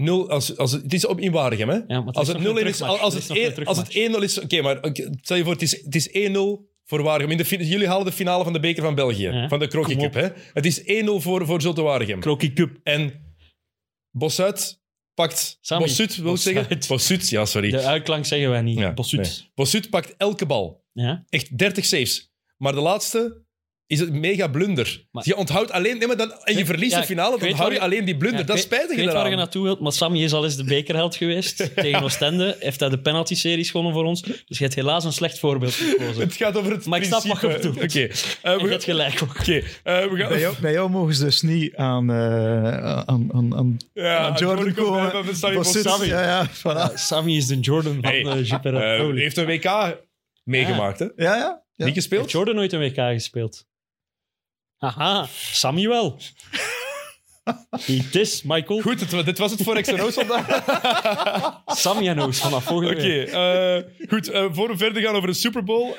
0, het is op in Waregem, hè? Ja, als het 0-1 is, als het 1-0 is... Oké, maar stel je voor, het is 1-0 voor Waregem. Jullie halen de finale van de beker van België, van de Croky Cup, hè? Het is 1-0 voor Zulte Waregem. Croky Cup. En Bossuyt pakt... Sami. Bossuyt, wil ik zeggen? Bossuyt, ja, sorry. De uitklank zeggen wij niet. Ja, Bossuyt. Nee. Bossuyt pakt elke bal. Ja. Echt 30 saves. Maar de laatste... is het mega blunder. Maar, je onthoudt alleen... Nee, maar dan, en je verliest de finale, dan hou je alleen die blunder. Dat is spijtig inderdaad. Ik weet waar je naartoe wilt, maar Sami is al eens de bekerheld geweest. Tegen Oostende heeft hij de penalty-series gewonnen voor ons. Dus je hebt helaas een slecht voorbeeld gekozen. Het gaat over het principe. Maar ik snap wat je bedoelt. Je hebt gelijk ook. Bij jou mogen ze dus niet aan Jordan komen. Sami is de Jordan van Gipper. Heeft een WK meegemaakt, hè? Ja. Niet gespeeld? Heeft Jordan nooit een WK gespeeld? Aha, Sami wel. It is, Michael. Goed, dit was het voor X&O's vandaag. Sami en O's vanaf volgende week. Goed, voor we verder gaan over de Super Bowl.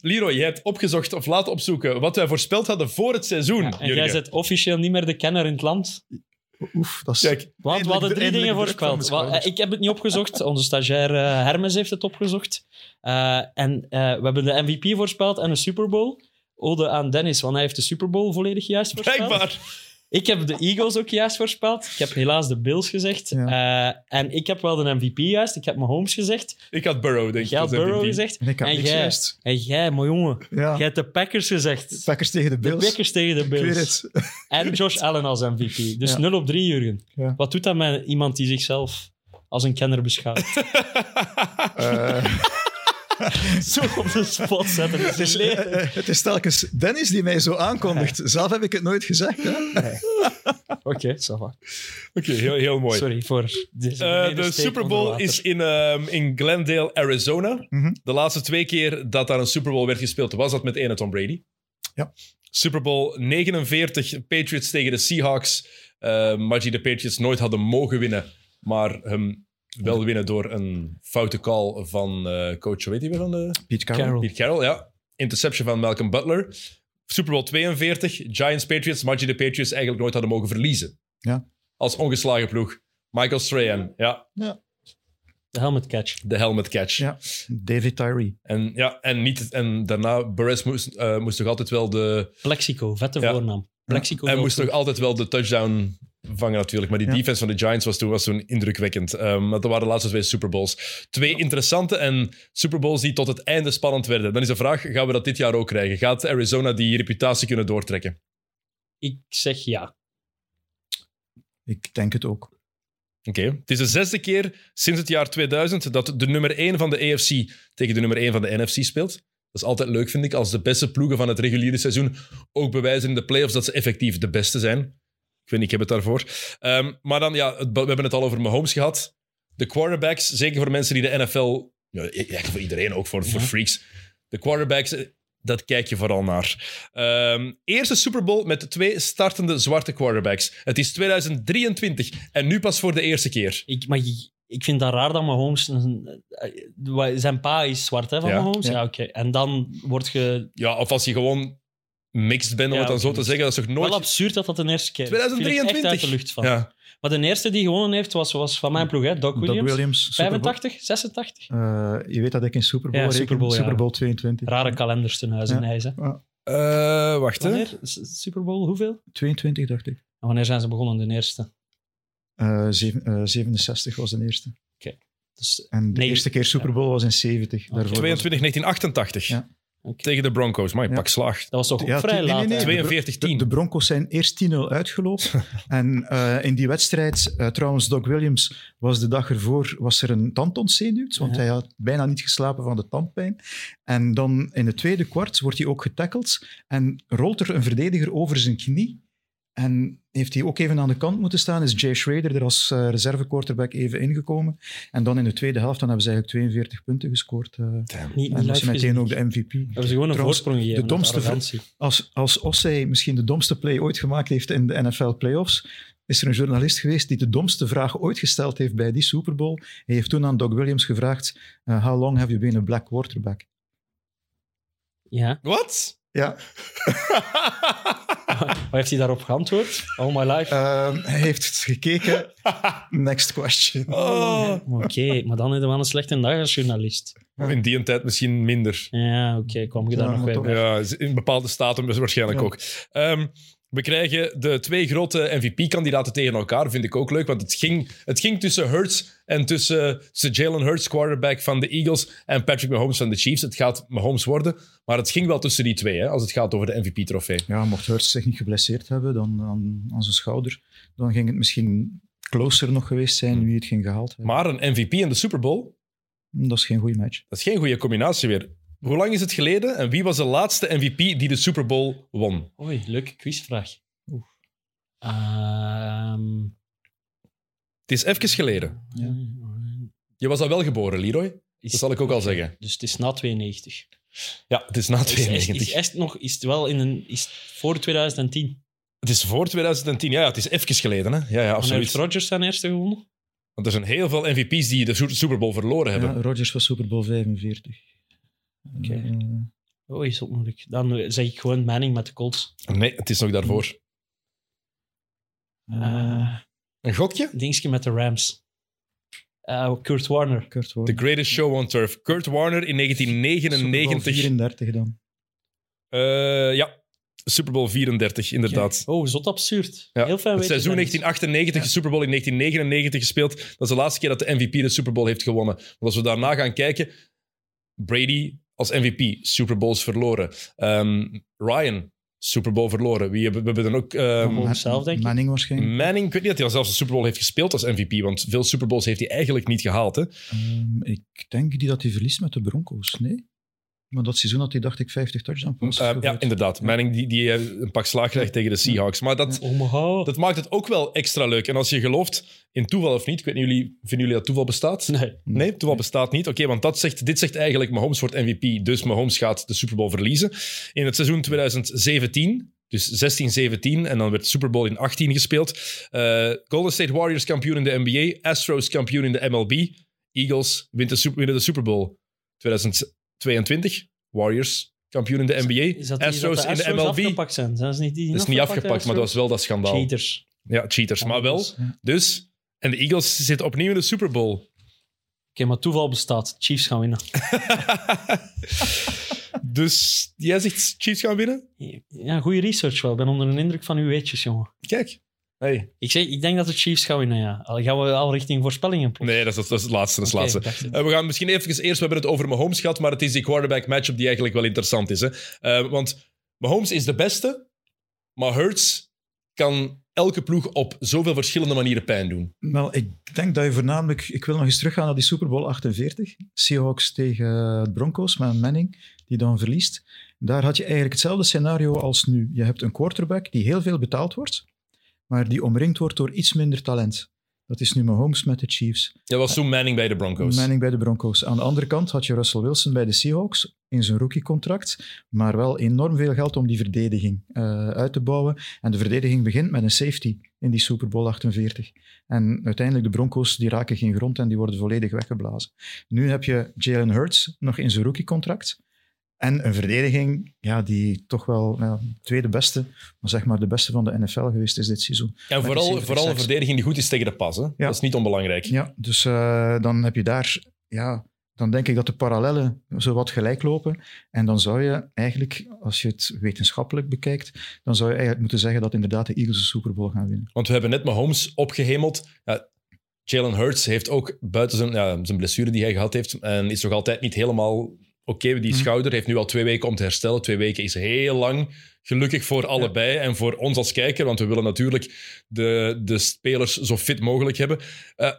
Leroy, jij hebt opgezocht of laten opzoeken wat wij voorspeld hadden voor het seizoen. Ja, en jij bent officieel niet meer de kenner in het land. Oef, dat is... Kijk, want we hadden 3 dingen voorspeld. Ik heb het niet opgezocht. Onze stagiair Hermes heeft het opgezocht. We hebben de MVP voorspeld en een Super Bowl. Ode aan Dennis, want hij heeft de Super Bowl volledig juist voorspeld. Blijkbaar. Ik heb de Eagles ook juist voorspeld. Ik heb helaas de Bills gezegd. Ja. En ik heb wel de MVP juist. Ik heb Mahomes gezegd. Ik had Burrow, denk ik. Jij had Burrow gezegd. En ik had niks juist. En jij, mooi jongen. Ja. Jij hebt de Packers gezegd. De Packers tegen de Bills. Ik weet het. En Josh Allen als MVP. Dus 0-3, Jurgen. Ja. Wat doet dat met iemand die zichzelf als een kenner beschouwt? Zo op de spot zetten. Het is telkens Dennis die mij zo aankondigt. Zelf heb ik het nooit gezegd. Nee. Oké, Oké, heel mooi. Sorry voor deze de Super Bowl is in Glendale, Arizona. Mm-hmm. De laatste twee keer dat daar een Super Bowl werd gespeeld, was dat met ene Tom Brady. Ja. Super Bowl 49, Patriots tegen de Seahawks. Maar die de Patriots nooit hadden mogen winnen, maar wel winnen door een foute call van coach, weet je weer van de... Pete Carroll, ja. Interception van Malcolm Butler. Super Bowl 42, Giants-Patriots, maar die de Patriots eigenlijk nooit hadden mogen verliezen. Ja. Als ongeslagen ploeg. Michael Strahan, ja. De helmet catch. Ja. David Tyree. En daarna, Burris moest toch altijd wel de... Plexico, vette voornaam. Plexico. Ja. En moest toch altijd wel de touchdown... vangen natuurlijk, maar die defense van de Giants was toen indrukwekkend. Dat waren de laatste twee Super Bowls. Twee interessante en Super Bowls die tot het einde spannend werden. Dan is de vraag, gaan we dat dit jaar ook krijgen? Gaat Arizona die reputatie kunnen doortrekken? Ik zeg ja. Ik denk het ook. Oké. Het is de zesde keer sinds het jaar 2000 dat de nummer 1 van de AFC tegen de nummer 1 van de NFC speelt. Dat is altijd leuk, vind ik, als de beste ploegen van het reguliere seizoen ook bewijzen in de playoffs dat ze effectief de beste zijn. Ik heb het daarvoor. Maar dan, we hebben het al over Mahomes gehad. De quarterbacks, zeker voor mensen die de NFL... voor iedereen ook, voor freaks. De quarterbacks, dat kijk je vooral naar. Eerste Super Bowl met twee startende zwarte quarterbacks. Het is 2023 en nu pas voor de eerste keer. Ik vind dat raar dat Mahomes... Zijn pa is zwart, hè, van Mahomes? Ja, oké. En dan word je... Ja, of als je gewoon... mixed ben, om het dan zo te zeggen. Dat is toch nooit... Wel absurd dat de eerste keer... 2023. Echt uit de lucht van. Ja. Maar de eerste die gewonnen heeft, was van mijn ploeg, hè? Doug Williams. 85, 86? Je weet dat ik in Super Bowl Super Bowl 22. Rare kalenders ten huizen in Nijs, hè? Wacht, hè. Super Bowl hoeveel? 22, dacht ik. En wanneer zijn ze begonnen, de eerste? 67 was de eerste. Oké. Dus, en de eerste keer Super Bowl was in 70. Okay. 22, 1988. Ja. Okay. Tegen de Broncos. Maar pak slaag. Dat was toch vrij laat. Nee. 42-10. De Broncos zijn eerst 10-0 uitgelopen. En in die wedstrijd, trouwens, Doug Williams was de dag ervoor, was er een tandontzenuwd, want hij had bijna niet geslapen van de tandpijn. En dan in het tweede kwart wordt hij ook getackeld en rolt er een verdediger over zijn knie. En heeft hij ook even aan de kant moeten staan, is Jay Schrader er als reserve-quarterback even ingekomen. En dan in de tweede helft dan hebben ze eigenlijk 42 punten gescoord. En dat is meteen ook de MVP. Hebben ze gewoon een voorsprong gegeven. De domste, als Ossé misschien de domste play ooit gemaakt heeft in de NFL-playoffs, is er een journalist geweest die de domste vraag ooit gesteld heeft bij die Super Bowl. Hij heeft toen aan Doug Williams gevraagd, how long have you been a black quarterback? Ja. Wat? Ja. Wat heeft hij daarop geantwoord? All my life. Hij heeft gekeken. Next question. Oh. Oké, maar dan hebben we een slechte dag als journalist. Of in die tijd misschien minder. Ja, oké, kwam je daar nog bij. Ja, in bepaalde staten waarschijnlijk ook. We krijgen de twee grote MVP-kandidaten tegen elkaar, vind ik ook leuk, want het ging tussen Hurts en tussen Jalen Hurts, quarterback van de Eagles, en Patrick Mahomes van de Chiefs. Het gaat Mahomes worden, maar het ging wel tussen die twee, hè, als het gaat over de MVP-trofee. Ja, mocht Hurts zich niet geblesseerd hebben dan aan zijn schouder, dan ging het misschien closer nog geweest zijn wie het ging gehaald hebben. Maar een MVP in de Super Bowl? Dat is geen goede match. Dat is geen goede combinatie weer. Hoe lang is het geleden en wie was de laatste MVP die de Super Bowl won? Oei, leuke quizvraag. Het is even geleden. Ja. Je was al wel geboren, Leroy. Dat zal ik ook al zeggen. Dus het is na 92. Ja, het is na 92. Is het voor 2010? Het is voor 2010, ja. Het is even geleden, hè. Ja, absoluut. Heeft Rodgers zijn eerste gewonnen? Want er zijn heel veel MVP's die de Super Bowl verloren hebben. Ja, Rodgers was Super Bowl 45. Okay. Is dat moeilijk? Dan zeg ik gewoon Manning met de Colts. Nee, het is nog daarvoor. Een gokje? Dingetje met de Rams. Kurt Warner. The Greatest Show on Turf. Kurt Warner in 1999. 34 dan. Ja. Super Bowl 34, inderdaad. Okay. Oh, zot absurd. Ja. Heel fijn het seizoen 1998, ja. Super Bowl in 1999 gespeeld. Dat is de laatste keer dat de MVP de Super Bowl heeft gewonnen. Want als we daarna gaan kijken, Brady als MVP, Super Bowls verloren. Ryan, Super Bowl verloren. We hebben dan ook... zelf, denk ik. Manning waarschijnlijk. Manning, ik weet niet dat hij al zelfs de Super Bowl heeft gespeeld als MVP, want veel Super Bowls heeft hij eigenlijk niet gehaald. Hè? Ik denk dat hij verliest met de Broncos, nee? Maar dat seizoen had hij, dacht ik, 50 touchdowns. Ja, inderdaad. Manning die een pak slaag krijgt tegen de Seahawks. Maar dat maakt het ook wel extra leuk. En als je gelooft in toeval of niet, ik weet niet, vinden jullie dat toeval bestaat? Nee, toeval bestaat niet. Oké, want dit zegt eigenlijk Mahomes wordt MVP, dus Mahomes gaat de Super Bowl verliezen. In het seizoen 2017... Dus 16-17, en dan werd de Super Bowl in 18 gespeeld. Golden State Warriors kampioen in de NBA, Astros kampioen in de MLB, Eagles winnen de Super Bowl 2022, Warriors kampioen in de NBA, Astros in de MLB. Afgepakt zijn? Dat is niet die dat is niet afgepakt, maar dat was wel dat schandaal. Cheaters. Ja, cheaters, maar wel. Dus, en de Eagles zitten opnieuw in de Super Bowl. Oké, maar toeval bestaat. Chiefs gaan winnen. Dus jij zegt Chiefs gaan winnen? Ja, goede research wel. Ik ben onder een indruk van uw weetjes, jongen. Kijk. Hey. Ik denk dat de Chiefs gaan winnen, ja. Gaan we al richting voorspellingen? Plots? Nee, dat is het laatste. Dat is het laatste. We gaan misschien even eerst... We hebben het over Mahomes gehad, maar het is die quarterback matchup die eigenlijk wel interessant is. Hè? Want Mahomes is de beste, maar Hurts kan elke ploeg op zoveel verschillende manieren pijn doen. Wel, ik denk dat je voornamelijk... Ik wil nog eens teruggaan naar die Super Bowl 48. Seahawks tegen Broncos met Manning, die dan verliest. Daar had je eigenlijk hetzelfde scenario als nu. Je hebt een quarterback die heel veel betaald wordt, maar die omringd wordt door iets minder talent. Dat is nu Mahomes met de Chiefs. Dat was toen Manning bij de Broncos. Aan de andere kant had je Russell Wilson bij de Seahawks in zijn rookiecontract, maar wel enorm veel geld om die verdediging uit te bouwen. En de verdediging begint met een safety in die Super Bowl 48. En uiteindelijk de Broncos, die raken geen grond en die worden volledig weggeblazen. Nu heb je Jalen Hurts nog in zijn rookiecontract. En een verdediging die toch wel tweede beste, maar zeg maar de beste van de NFL geweest is dit seizoen. En vooral een verdediging die goed is tegen de pas. Hè? Ja. Dat is niet onbelangrijk. Ja, dus dan heb je daar... Ja, dan denk ik dat de parallellen zowat gelijk lopen. En dan zou je eigenlijk, als je het wetenschappelijk bekijkt, dan zou je eigenlijk moeten zeggen dat inderdaad de Eagles de Super Bowl gaan winnen. Want we hebben net Mahomes opgehemeld... Jalen Hurts heeft ook, buiten zijn blessure die hij gehad heeft, en is nog altijd niet helemaal... Oké, die schouder heeft nu al 2 weken om te herstellen. 2 weken is heel lang. Gelukkig voor allebei en voor ons als kijker, want we willen natuurlijk de spelers zo fit mogelijk hebben.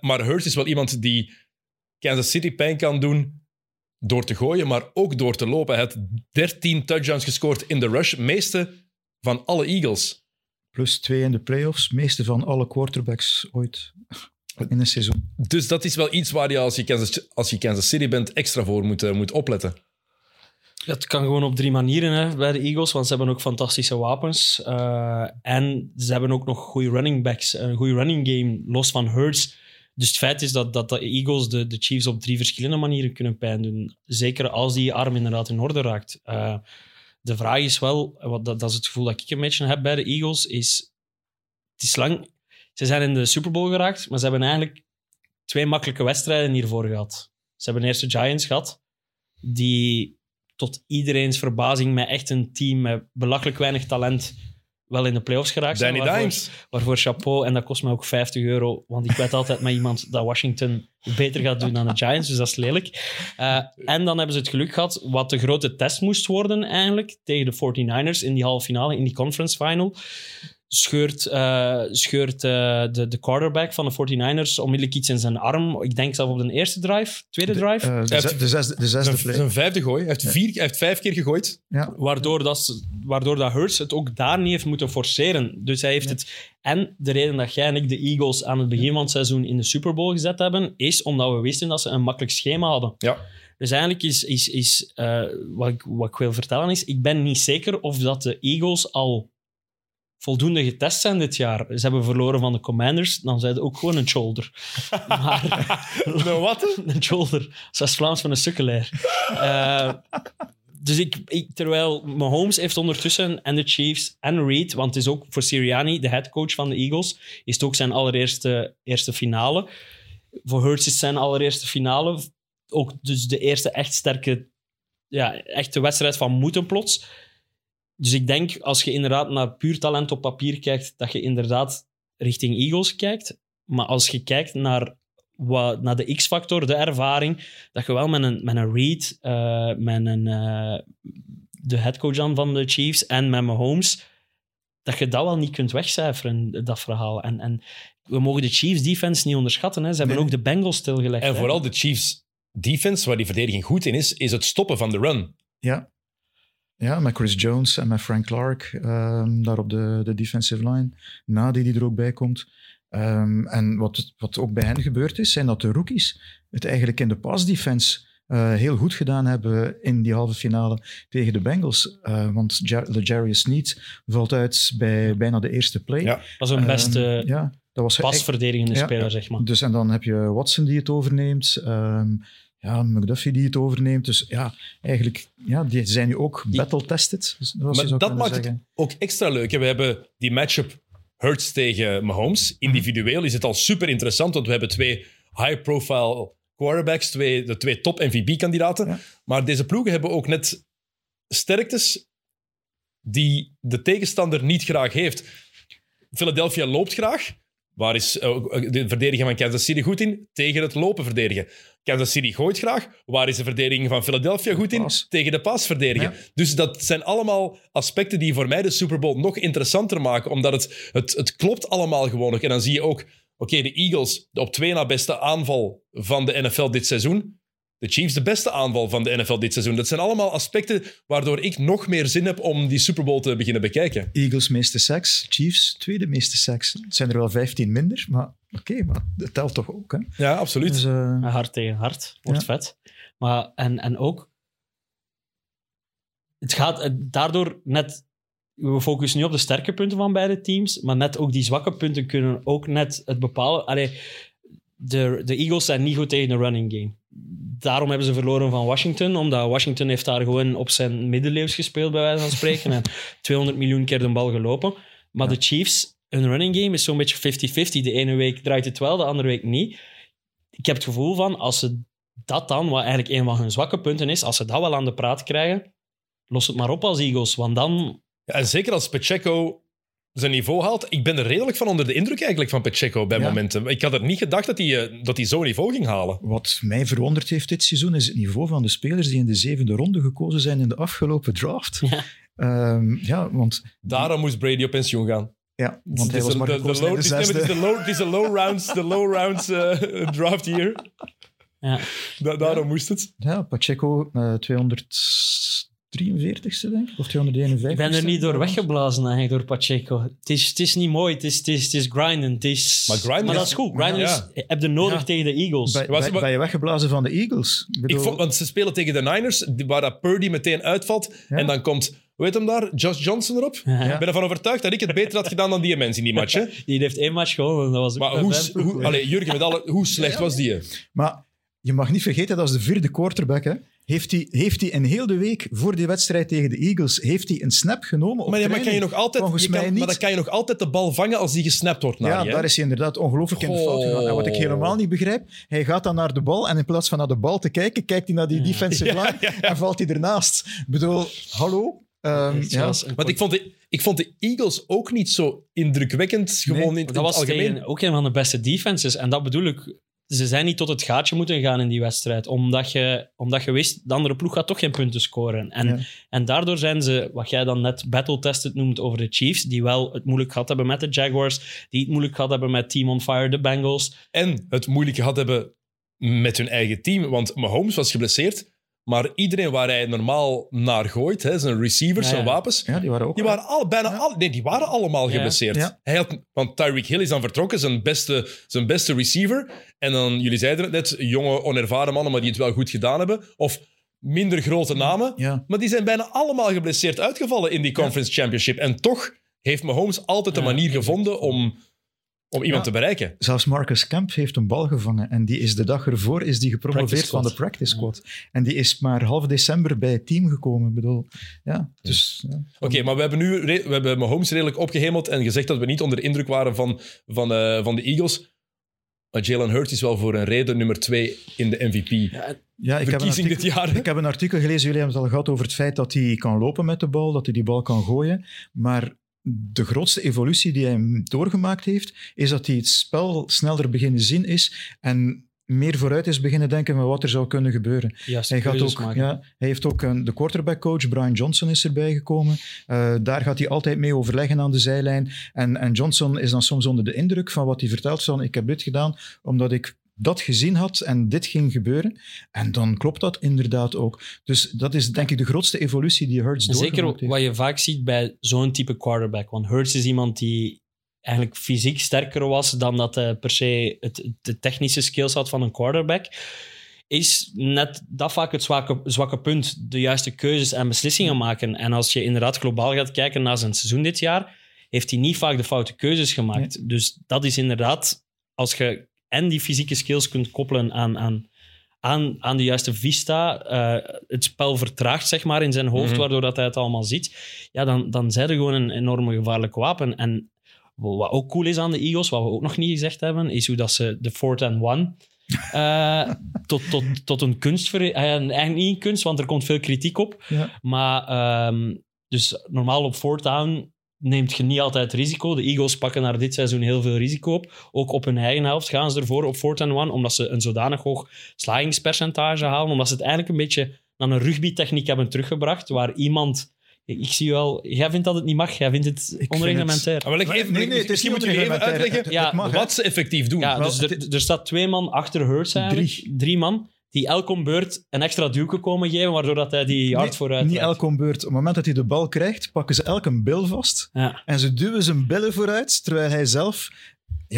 Maar Hurts is wel iemand die Kansas City pijn kan doen door te gooien, maar ook door te lopen. Hij had 13 touchdowns gescoord in de rush. Meeste van alle Eagles. Plus 2 in de playoffs. Meeste van alle quarterbacks ooit in een seizoen. Dus dat is wel iets waar je als je Kansas City bent extra voor moet opletten. Dat kan gewoon op 3 manieren hè, bij de Eagles, want ze hebben ook fantastische wapens. En ze hebben ook nog goede running backs, een goede running game, los van Hurts. Dus het feit is dat de Eagles de Chiefs op 3 verschillende manieren kunnen pijn doen. Zeker als die arm inderdaad in orde raakt. De vraag is wel, dat is het gevoel dat ik een beetje heb bij de Eagles, is het is lang... Ze zijn in de Super Bowl geraakt, maar ze hebben eigenlijk 2 makkelijke wedstrijden hiervoor gehad. Ze hebben eerst de Giants gehad, die tot iedereens verbazing met echt een team met belachelijk weinig talent wel in de playoffs geraakt zijn. Waarvoor chapeau, en dat kost mij ook €50, want ik weet altijd met iemand dat Washington beter gaat doen dan de Giants, dus dat is lelijk. En dan hebben ze het geluk gehad, wat de grote test moest worden eigenlijk, tegen de 49ers in die halve finale, in die conference final. Scheurt de quarterback van de 49ers onmiddellijk iets in zijn arm. Ik denk zelf op de eerste drive, tweede drive. De zesde play. Zijn 5e gooi. Hij heeft 5 keer gegooid. Ja. Waardoor dat Hurts het ook daar niet heeft moeten forceren. Dus hij heeft het... En de reden dat jij en ik de Eagles aan het begin van het seizoen in de Super Bowl gezet hebben, is omdat we wisten dat ze een makkelijk schema hadden. Ja. Dus eigenlijk is wat ik wil vertellen is, ik ben niet zeker of dat de Eagles al voldoende getest zijn dit jaar. Ze hebben verloren van de Commanders, dan zijn ze ook gewoon een shoulder. Een wat? Een shoulder. Zoals Vlaams van een sukkelaar. Dus terwijl Mahomes heeft ondertussen en de Chiefs en Reed, want het is ook voor Sirianni, de headcoach van de Eagles, is het ook zijn allereerste finale. Voor Hurts is zijn allereerste finale. Ook dus de eerste echt sterke, echte wedstrijd van moeten plots. Dus ik denk, als je inderdaad naar puur talent op papier kijkt, dat je inderdaad richting Eagles kijkt. Maar als je kijkt naar de X-factor, de ervaring, dat je wel met een Reed, de headcoach van de Chiefs en met Mahomes, dat je dat wel niet kunt wegcijferen, dat verhaal. En we mogen de Chiefs-defense niet onderschatten. Hè. Ze hebben ook de Bengals stilgelegd. En vooral de Chiefs-defense, waar die verdediging goed in is het stoppen van de run. Ja. Ja, met Chris Jones en met Frank Clark daar op de defensive line. Nadi die er ook bij komt. En wat ook bij hen gebeurd is, zijn dat de rookies het eigenlijk in de pass-defense heel goed gedaan hebben in die halve finale tegen de Bengals. Want L'Jarius Sneed valt uit bij bijna de eerste play. Ja, dat was hun beste pasverdedigende speler, zeg maar. Dus, en dan heb je Watson die het overneemt. McDuffie die het overneemt. Dus ja, eigenlijk, ja, die zijn nu ook battle-tested. Maar dat maakt het ook extra leuk. We hebben die matchup Hurts tegen Mahomes. Individueel is het al super interessant, want we hebben twee high-profile quarterbacks, de twee top-MVP-kandidaten. Ja. Maar deze ploegen hebben ook net sterktes die de tegenstander niet graag heeft. Philadelphia loopt graag. Waar is de verdediging van Kansas City goed in? Tegen het lopen verdedigen. Kansas City gooit graag. Waar is de verdediging van Philadelphia goed in? Tegen de pass verdedigen. Ja. Dus dat zijn allemaal aspecten die voor mij de Super Bowl nog interessanter maken, omdat het klopt allemaal gewoon nog. En dan zie je ook, oké, de Eagles, de op twee na beste aanval van de NFL dit seizoen. De Chiefs, de beste aanval van de NFL dit seizoen. Dat zijn allemaal aspecten waardoor ik nog meer zin heb om die Super Bowl te beginnen bekijken. Eagles meeste sacks, Chiefs tweede meeste sacks. Het zijn er wel 15 minder, maar oké, maar dat telt toch ook, hè? Ja, absoluut. Dus, hard tegen hard, wordt vet. Maar, en ook, het gaat daardoor net... We focussen nu op de sterke punten van beide teams, maar net ook die zwakke punten kunnen ook net het bepalen. Allee, de Eagles zijn niet goed tegen de running game. Daarom hebben ze verloren van Washington, omdat Washington heeft daar gewoon op zijn middeleeuws gespeeld, bij wijze van spreken, en 200 miljoen keer de bal gelopen. Maar de Chiefs, hun running game is zo'n beetje 50-50. De ene week draait het wel, de andere week niet. Ik heb het gevoel van, als ze dat dan, wat eigenlijk een van hun zwakke punten is, als ze dat wel aan de praat krijgen, los het maar op als Eagles, want dan... Ja, en zeker als Pacheco zijn niveau haalt. Ik ben er redelijk van onder de indruk eigenlijk van Pacheco bij momenten. Ik had er niet gedacht dat hij zo'n niveau ging halen. Wat mij verwonderd heeft dit seizoen is het niveau van de spelers die in de 7e ronde gekozen zijn in de afgelopen draft. Ja. Want... Daarom moest Brady op pensioen gaan. Ja, want hij was maar gekozen in de 6e. Het is een low rounds draft year. Ja. Daarom moest het. Ja, Pacheco 243ste, denk ik, of 251ste. Ik ben er niet door weggeblazen, eigenlijk, door Pacheco. Het is niet mooi, het is grinden. Maar dat is goed. Grinden heb je nodig tegen de Eagles. Ben je weggeblazen van de Eagles? Ik vond, want ze spelen tegen de Niners, waar dat Purdy meteen uitvalt. Ja. En dan komt, hoe heet hem daar? Josh Johnson erop. Ja. Ik ben ervan overtuigd dat ik het beter had gedaan dan die mens in die match. Hè? Die heeft één match gewonnen. Dat was maar Jurgen, hoe slecht was die? Maar je mag niet vergeten, dat is de 4e quarterback, hè? Heeft hij in heel de week voor die wedstrijd tegen de Eagles een snap genomen op training? Maar dan kan je nog altijd de bal vangen als die gesnapt wordt. Daar is hij inderdaad ongelooflijk in de fout gegaan. En wat ik helemaal niet begrijp, hij gaat dan naar de bal en in plaats van naar de bal te kijken, kijkt hij naar die defensive line en valt hij ernaast. Ik bedoel, hallo? Want ik vond de Eagles ook niet zo indrukwekkend. Dat was algemeen ook een van de beste defenses. En dat bedoel ik... Ze zijn niet tot het gaatje moeten gaan in die wedstrijd. Omdat je wist, de andere ploeg gaat toch geen punten scoren. En daardoor zijn ze, wat jij dan net battle-tested noemt over de Chiefs, die wel het moeilijk gehad hebben met de Jaguars, die het moeilijk gehad hebben met Team on Fire, de Bengals. En het moeilijk gehad hebben met hun eigen team, want Mahomes was geblesseerd, maar iedereen waar hij normaal naar gooit, hè, zijn receivers, zijn wapens, die waren allemaal geblesseerd. Ja. Hij had, want Tyreek Hill is dan vertrokken, zijn beste receiver. En dan, jullie zeiden het net, jonge, onervaren mannen, maar die het wel goed gedaan hebben. Of minder grote namen. Ja. Maar die zijn bijna allemaal geblesseerd uitgevallen in die Conference Championship. En toch heeft Mahomes altijd een manier gevonden om iemand te bereiken. Zelfs Marcus Camp heeft een bal gevangen en die is de dag ervoor gepromoveerd van de practice squad. En die is maar half december bij het team gekomen. Maar we hebben Mahomes redelijk opgehemeld en gezegd dat we niet onder de indruk waren van de Eagles. Maar Jalen Hurts is wel voor een reden nummer 2 in de MVP. Ja, Ja, ik heb een artikel gelezen, jullie hebben het al gehad over het feit dat hij kan lopen met de bal, dat hij die bal kan gooien. Maar de grootste evolutie die hij doorgemaakt heeft, is dat hij het spel sneller beginnen zien is en meer vooruit is beginnen denken van wat er zou kunnen gebeuren. Yes, hij gaat ook, hij heeft ook de quarterbackcoach, Brian Johnson, is erbij gekomen. Daar gaat hij altijd mee overleggen aan de zijlijn. En Johnson is dan soms onder de indruk van wat hij vertelt van ik heb dit gedaan, omdat ik dat gezien had en dit ging gebeuren. En dan klopt dat inderdaad ook. Dus dat is denk ik de grootste evolutie die Hurts doorgemaakt heeft. Zeker wat je vaak ziet bij zo'n type quarterback. Want Hurts is iemand die eigenlijk fysiek sterker was dan dat hij per se de technische skills had van een quarterback. Is net dat vaak het zwakke punt. De juiste keuzes en beslissingen maken. En als je inderdaad globaal gaat kijken naar zijn seizoen dit jaar, heeft hij niet vaak de foute keuzes gemaakt. Nee. Dus dat is inderdaad, als je en die fysieke skills kunt koppelen aan de juiste vista, het spel vertraagt zeg maar in zijn hoofd, waardoor dat hij het allemaal ziet, ja, dan zijn er gewoon een enorme gevaarlijk wapen. En wat ook cool is aan de Eagles, wat we ook nog niet gezegd hebben, is hoe dat ze de 4th and 1 tot een kunst... Eigenlijk niet een kunst, want er komt veel kritiek op. Ja. Maar dus normaal op 4th down... neemt je niet altijd risico. De Eagles pakken naar dit seizoen heel veel risico op. Ook op hun eigen helft gaan ze ervoor op 4th and 1, omdat ze een zodanig hoog slagingspercentage halen, omdat ze het eigenlijk een beetje naar een rugbytechniek hebben teruggebracht, waar iemand... Ik zie wel... Jij vindt dat het niet mag. Jij vindt het onreglementair. Nee, het is niet onreglementair. Misschien moet je even uitleggen wat ze effectief doen. Ja, dus er staat 2 man achter Hurts eigenlijk. 3 man. Die elk om beurt een extra duwke komen geven, waardoor dat hij die hard vooruit gaat. Niet elk om beurt. Op het moment dat hij de bal krijgt, pakken ze elk een bil vast. Ja. En ze duwen zijn billen vooruit, terwijl hij zelf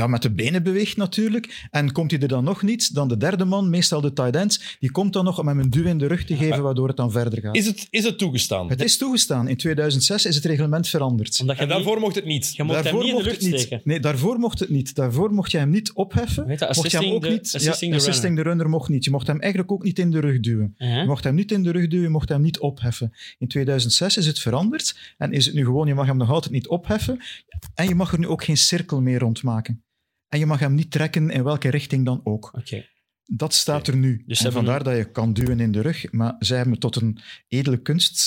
met de benen beweegt natuurlijk. En komt hij er dan nog niet, dan de 3e man, meestal de tight ends, die komt dan nog om hem een duw in de rug te geven, waardoor het dan verder gaat. Is het toegestaan? Het is toegestaan. In 2006 is het reglement veranderd. En daarvoor mocht het niet. Je mocht hem niet in de lucht steken. Nee, daarvoor mocht het niet. Daarvoor mocht je hem niet opheffen. Weet je, assisting de runner mocht niet. Je mocht hem eigenlijk ook niet in de rug duwen. Je mocht hem niet in de rug duwen, je mocht hem niet opheffen. In 2006 is het veranderd. En is het nu gewoon, je mag hem nog altijd niet opheffen. En je mag er nu ook geen cirkel meer rond maken. En je mag hem niet trekken in welke richting dan ook. Okay. Dat staat er nu. Dus en vandaar dat je kan duwen in de rug. Maar zij hebben het tot een edele kunst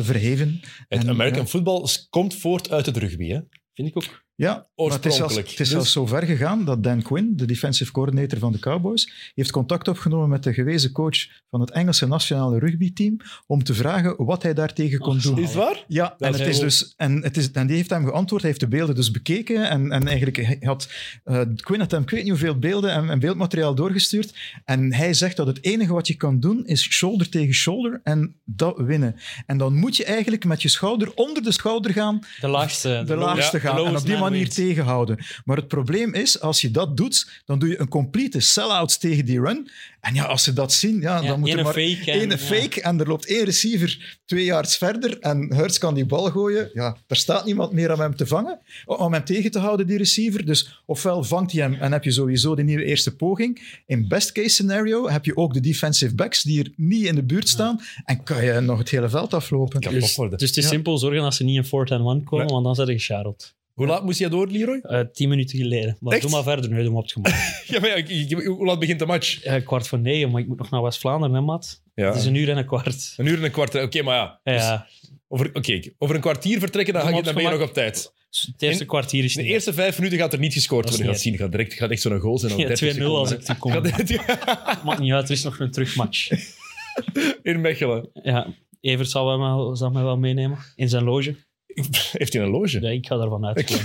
verheven. Het American football komt voort uit het rugby, hè? Vind ik ook. Ja, oorspronkelijk. Het is zelfs zo ver gegaan dat Dan Quinn, de defensive coordinator van de Cowboys, heeft contact opgenomen met de gewezen coach van het Engelse nationale rugbyteam om te vragen wat hij daartegen kon doen. Is het waar? Ja, en die heeft hem geantwoord. Hij heeft de beelden dus bekeken en eigenlijk had Quinn had hem ik weet niet hoeveel beelden en beeldmateriaal doorgestuurd. En hij zegt dat het enige wat je kan doen is shoulder tegen shoulder en dat winnen. En dan moet je eigenlijk met je schouder onder de schouder gaan. De laagste gaan. En op die manier tegenhouden. Maar het probleem is, als je dat doet, dan doe je een complete sell-out tegen die run. En ja, als ze dat zien, dan moet er maar één fake en er loopt 1 receiver 2 yards verder en Hurts kan die bal gooien. Ja, er staat niemand meer om hem te vangen, om hem tegen te houden, die receiver. Dus ofwel vangt hij hem en heb je sowieso de nieuwe eerste poging. In best case scenario heb je ook de defensive backs die er niet in de buurt staan en kan je nog het hele veld aflopen. Dus het is simpel zorgen dat ze niet in 4th and 1 komen, want dan zijn ze gescharreld. Hoe laat moest jij door, Leroy? 10 minuten geleden. Maar echt? Doe maar verder, nu doe maar op het gemak. Hoe laat begint de match? 8:45, maar ik moet nog naar West-Vlaanderen, hè, Matt? Ja. Het is 1:15. 1:15, oké, maar ja. Dus over een kwartier vertrekken, dan ben je nog op tijd. Het eerste kwartier is niet. De eerste 5 minuten gaat er niet gescoord worden. Je gaat zien, gaat echt zo'n goal zijn. 2-0 als ik kom. Maakt niet uit, er is nog een terugmatch. In Mechelen. Ja, Evert zal mij wel meenemen in zijn loge. Heeft hij een loge? Ja, ik ga daarvan uitgaan.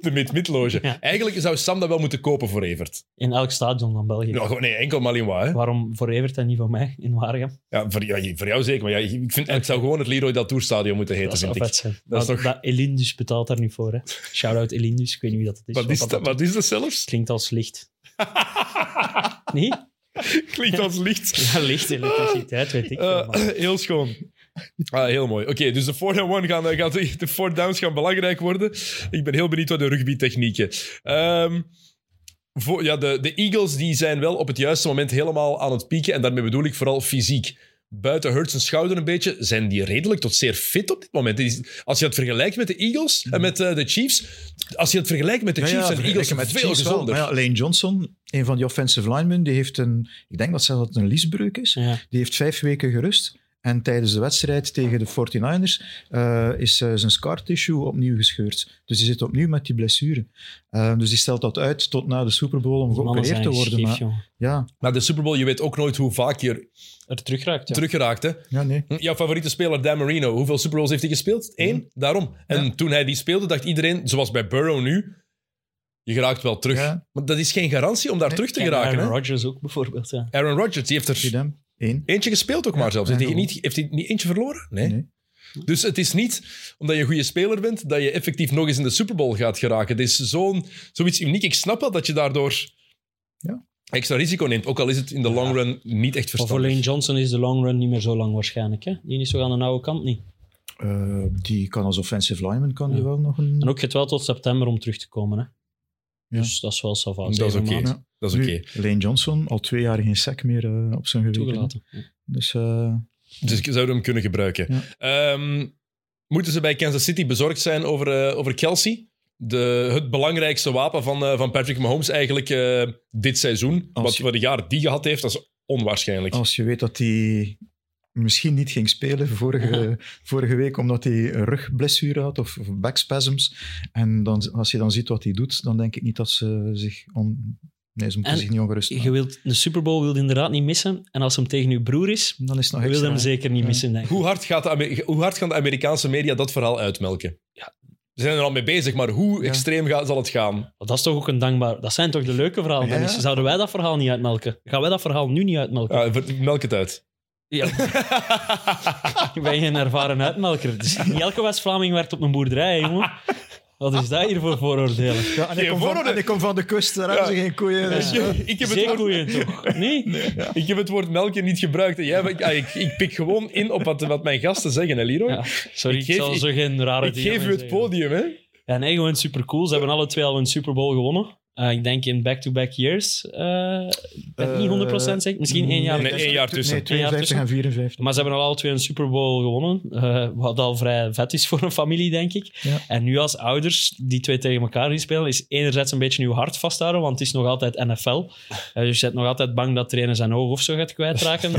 De mid-mid-loge. Ja. Eigenlijk zou Sam dat wel moeten kopen voor Evert. In elk stadion van België. Nou, nee, enkel Malinois. Hè? Waarom voor Evert en niet voor mij in Waregem? Ja, voor jou zeker. Maar ik vind, het zou gewoon het Leroy Deltour stadion moeten heten, dat vind ik. Dat Elindus betaalt daar nu voor. Hè? Shout-out Elindus, ik weet niet wie dat is. Wat is dat zelfs? Klinkt als licht. Nee? Klinkt als licht. Ja, licht, elektriciteit, weet ik. Heel schoon. Heel mooi. Oké, dus de 4th and 1 de 4 downs gaan belangrijk worden. Ik ben heel benieuwd wat de rugbytechnieken. De Eagles die zijn wel op het juiste moment helemaal aan het pieken. En daarmee bedoel ik vooral fysiek. buiten Hurts zijn schouder een beetje, zijn die redelijk tot zeer fit op dit moment. Als je het vergelijkt met de Eagles en met de Chiefs, als je het vergelijkt met de Chiefs en Eagles, met veel Chiefs gezonder. Ja, Lane Johnson, een van die offensive linemen, die heeft ik denk dat het een liesbreuk is, die heeft 5 weken gerust. En tijdens de wedstrijd tegen de 49ers is zijn scar tissue opnieuw gescheurd. Dus die zit opnieuw met die blessure. Dus die stelt dat uit tot na de Super Bowl om geopereerd te worden. Schief, maar de Super Bowl, je weet ook nooit hoe vaak je er teruggeraakt. Hè? Ja, nee. Jouw favoriete speler, Dan Marino, hoeveel Super Bowls heeft hij gespeeld? 1, daarom. En toen hij die speelde, dacht iedereen, zoals bij Burrow nu, je geraakt wel terug. Ja. Maar dat is geen garantie om daar terug te geraken. Aaron Rodgers ook bijvoorbeeld. Ja. Aaron Rodgers, die heeft er... Eentje gespeeld ook maar zelfs. Heeft hij niet eentje verloren? Nee. Dus het is niet omdat je een goede speler bent dat je effectief nog eens in de Super Bowl gaat geraken. Het is zoiets uniek. Ik snap wel dat je daardoor extra risico neemt. Ook al is het in de long run niet echt verstandig. Maar voor Lane Johnson is de long run niet meer zo lang waarschijnlijk. Hè? Die is zo aan de nauwe kant niet. Die kan als offensive lineman die wel nog een... En ook gaat wel tot september om terug te komen. Hè? Ja. Dus dat is wel savage. Dat is oké. Dat is oké. Lane Johnson, al 2 jaar geen sack meer op zijn geweten. Toegelaten. Dus zouden we hem kunnen gebruiken. Ja. Moeten ze bij Kansas City bezorgd zijn over Kelsey? Het belangrijkste wapen van Patrick Mahomes eigenlijk dit seizoen. Wat de jaar die gehad heeft, dat is onwaarschijnlijk. Als je weet dat hij misschien niet ging spelen vorige week, omdat hij een rugblessure had of backspasms. En dan, als je dan ziet wat hij doet, dan denk ik niet dat ze zich... ze moeten zich niet ongerust maken. De Super Bowl wil je inderdaad niet missen. En als hem tegen uw broer is, dan is het nog extra, wil je hem zeker niet missen. Denk ik. Hoe hard gaan de Amerikaanse media dat verhaal uitmelken? Ja. Ze zijn er al mee bezig, maar hoe extreem zal het gaan? Dat is toch ook een dankbaar... Dat zijn toch de leuke verhalen? Ja. Zouden wij dat verhaal niet uitmelken? Gaan wij dat verhaal nu niet uitmelken? Ja, melk het uit. Ja. Ik ben geen ervaren uitmelker. Dus niet elke West-Vlaming werkt op een boerderij, jongen. Wat is dat hier voor vooroordelen? Ja, ik kom van de kust, daar hebben ze geen koeien. Dus, ik heb zeekoeien toch? Nee? Ja. Ik heb het woord melken niet gebruikt. Ik pik gewoon in op wat mijn gasten zeggen, hè, Leroy? Ja, sorry, ik zal zo geen rare dingen zeggen. Ik geef u het podium, hè? Ja, nee, gewoon supercool. Ze hebben alle twee al een Super Bowl gewonnen. Ik denk in back-to-back years. Niet 100% zeker. Misschien 1 jaar tussen. 1 jaar tussen. Nee, 52 en 54. Maar ze hebben al twee een Super Bowl gewonnen. Wat al vrij vet is voor een familie, denk ik. Ja. En nu als ouders die twee tegen elkaar gaan spelen, is enerzijds een beetje uw hart vasthouden, want het is nog altijd NFL. Dus je bent nog altijd bang dat trainer zijn oog of zo gaat kwijtraken.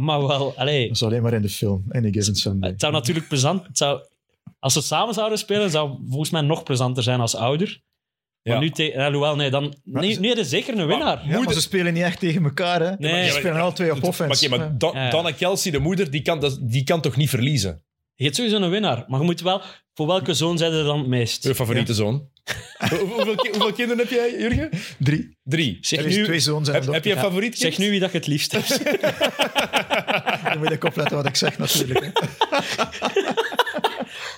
Maar wel, allee. Dat is alleen maar in de film. Any Given Sunday. Het zou natuurlijk plezant... Als ze samen zouden spelen, zou volgens mij nog plezanter zijn als ouder. Maar nu dat is zeker een winnaar. Ja, maar ze spelen niet echt tegen elkaar, hè? Nee. Ze spelen al twee op offense. Maar Donna Kelsey, de moeder, die kan toch niet verliezen? Je hebt sowieso een winnaar, maar je moet wel... Voor welke zoon zijn er dan het meest? Je favoriete zoon. Hoeveel kinderen heb jij, Jurgen? 3. Zeg nu, 2 zoons en een dochter. Heb je een favoriet kind? Zeg nu wie dat je het liefst hebt. Dan moet ik opletten wat ik zeg, natuurlijk.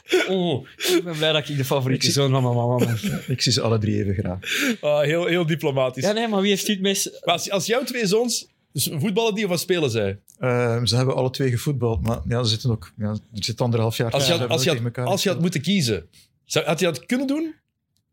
Ik ben blij dat ik de favoriete zoon van mijn mama ben. Ik zie ze alle 3 even graag. Heel, heel diplomatisch. Ja, nee, maar wie heeft het mis? Als jouw 2 zoons... Dus voetballen die of wat spelen zij? Ze hebben alle 2 gevoetbald, maar er zit 1,5 jaar als je had moeten kiezen, had je dat kunnen doen?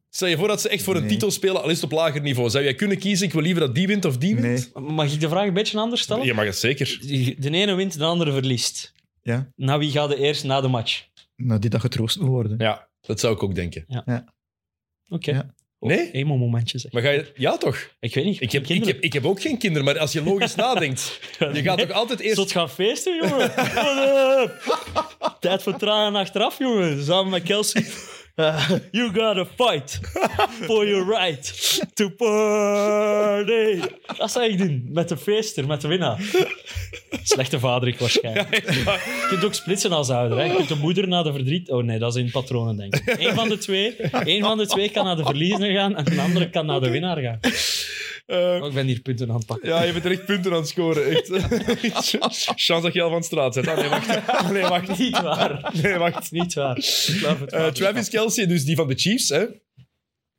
Stel je voor dat ze echt voor een titel spelen, al is het op lager niveau. Zou jij kunnen kiezen, ik wil liever dat die wint of die wint? Nee. Mag ik de vraag een beetje anders stellen? Je mag het zeker. De ene wint, de andere verliest. Ja. Nou, wie gaat er eerst na de match? Nou, die dat getroost moet worden. Ja, dat zou ik ook denken. Ja. Oké. Ja. Nee? Eenmaal momentje, zeg. Maar ga je... Ja, toch? Ik weet niet. Ik heb ook geen kinderen, maar als je logisch nadenkt... Je gaat toch altijd eerst... Zult gaan feesten, jongen? Tijd voor tranen achteraf, jongen. Samen met Kelsey. You gotta fight for your right to party. Dat zou ik doen. Met de feester, met de winnaar. Slechte vader ik waarschijnlijk. Je kunt ook splitsen als ouder. Hè. Je kunt de moeder naar de verdriet... Oh nee, dat is in patronen, denk ik. Eén van de twee kan naar de verliezer gaan en de andere kan naar de winnaar gaan. Ik ben hier punten aan het pakken. Ja, je bent er echt punten aan het scoren. Echt. Chance dat je al van straat zet. Nee, wacht. Niet waar. Travis Kelce, dus die van de Chiefs, hè,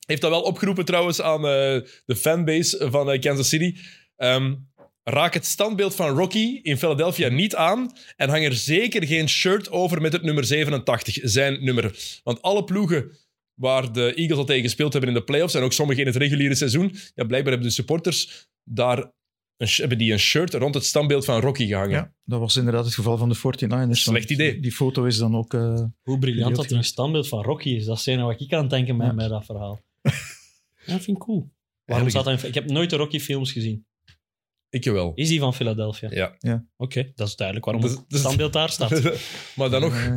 heeft dat wel opgeroepen trouwens aan de fanbase van Kansas City. Raak het standbeeld van Rocky in Philadelphia niet aan en hang er zeker geen shirt over met het nummer 87, zijn nummer. Want alle ploegen... waar de Eagles al tegen gespeeld hebben in de playoffs en ook sommigen in het reguliere seizoen. Ja, blijkbaar hebben de supporters daar hebben die een shirt rond het standbeeld van Rocky gehangen. Ja, dat was inderdaad het geval van de 49ers. Slecht idee. Die foto is dan ook... Hoe briljant dat er een standbeeld van Rocky is. Dat is nou wat ik aan het denken ben bij dat verhaal. Ja, dat vind ik cool. Waarom staat dat in... Ik heb nooit de Rocky-films gezien. Ik wel. Is die van Philadelphia? Ja. Oké, dat is duidelijk waarom het standbeeld daar staat. Maar dan nog...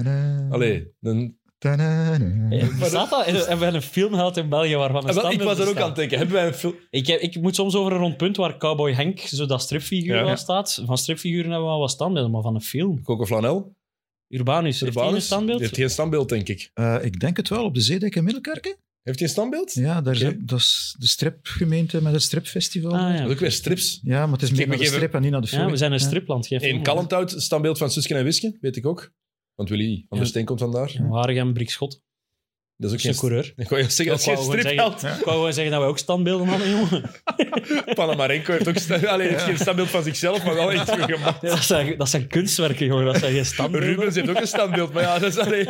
Allee, dan... Hebben wij een filmheld in België waarvan een standbeeld bestaat? Ik was er ook aan het denken. Hebben wij een film... Ik moet soms over een rond punt waar Cowboy Henk zo dat stripfiguur al staat. Van stripfiguren hebben we al wat standbeelden, maar van een film. Coco Flanel? Urbanus. Heeft hij een standbeeld? Heeft hij een standbeeld, denk ik. Ik denk het wel, op de Zeedijk in Middelkerken. Heeft hij een standbeeld? Ja, daar dat is de stripgemeente met het stripfestival. Dat is ook weer strips. Ja, maar het is meer naar de strip en niet naar de film. Ja, we zijn een stripland. In Kalmthout, standbeeld van Suske en Wiske, weet ik ook. Want Willy van der Steen komt vandaar. Waregem, Brik Schot. Dat is ook geen coureur. Ik wou zeggen, dat is geen stripheld. Ik wou zeggen dat wij ook standbeelden hadden, jongen. Panamarenko heeft ook geen standbeeld van zichzelf, maar wel iets gemaakt. Ja, dat zijn kunstwerken, jongen. Dat zijn geen standbeelden. Rubens heeft ook een standbeeld, maar ja, dat is alleen...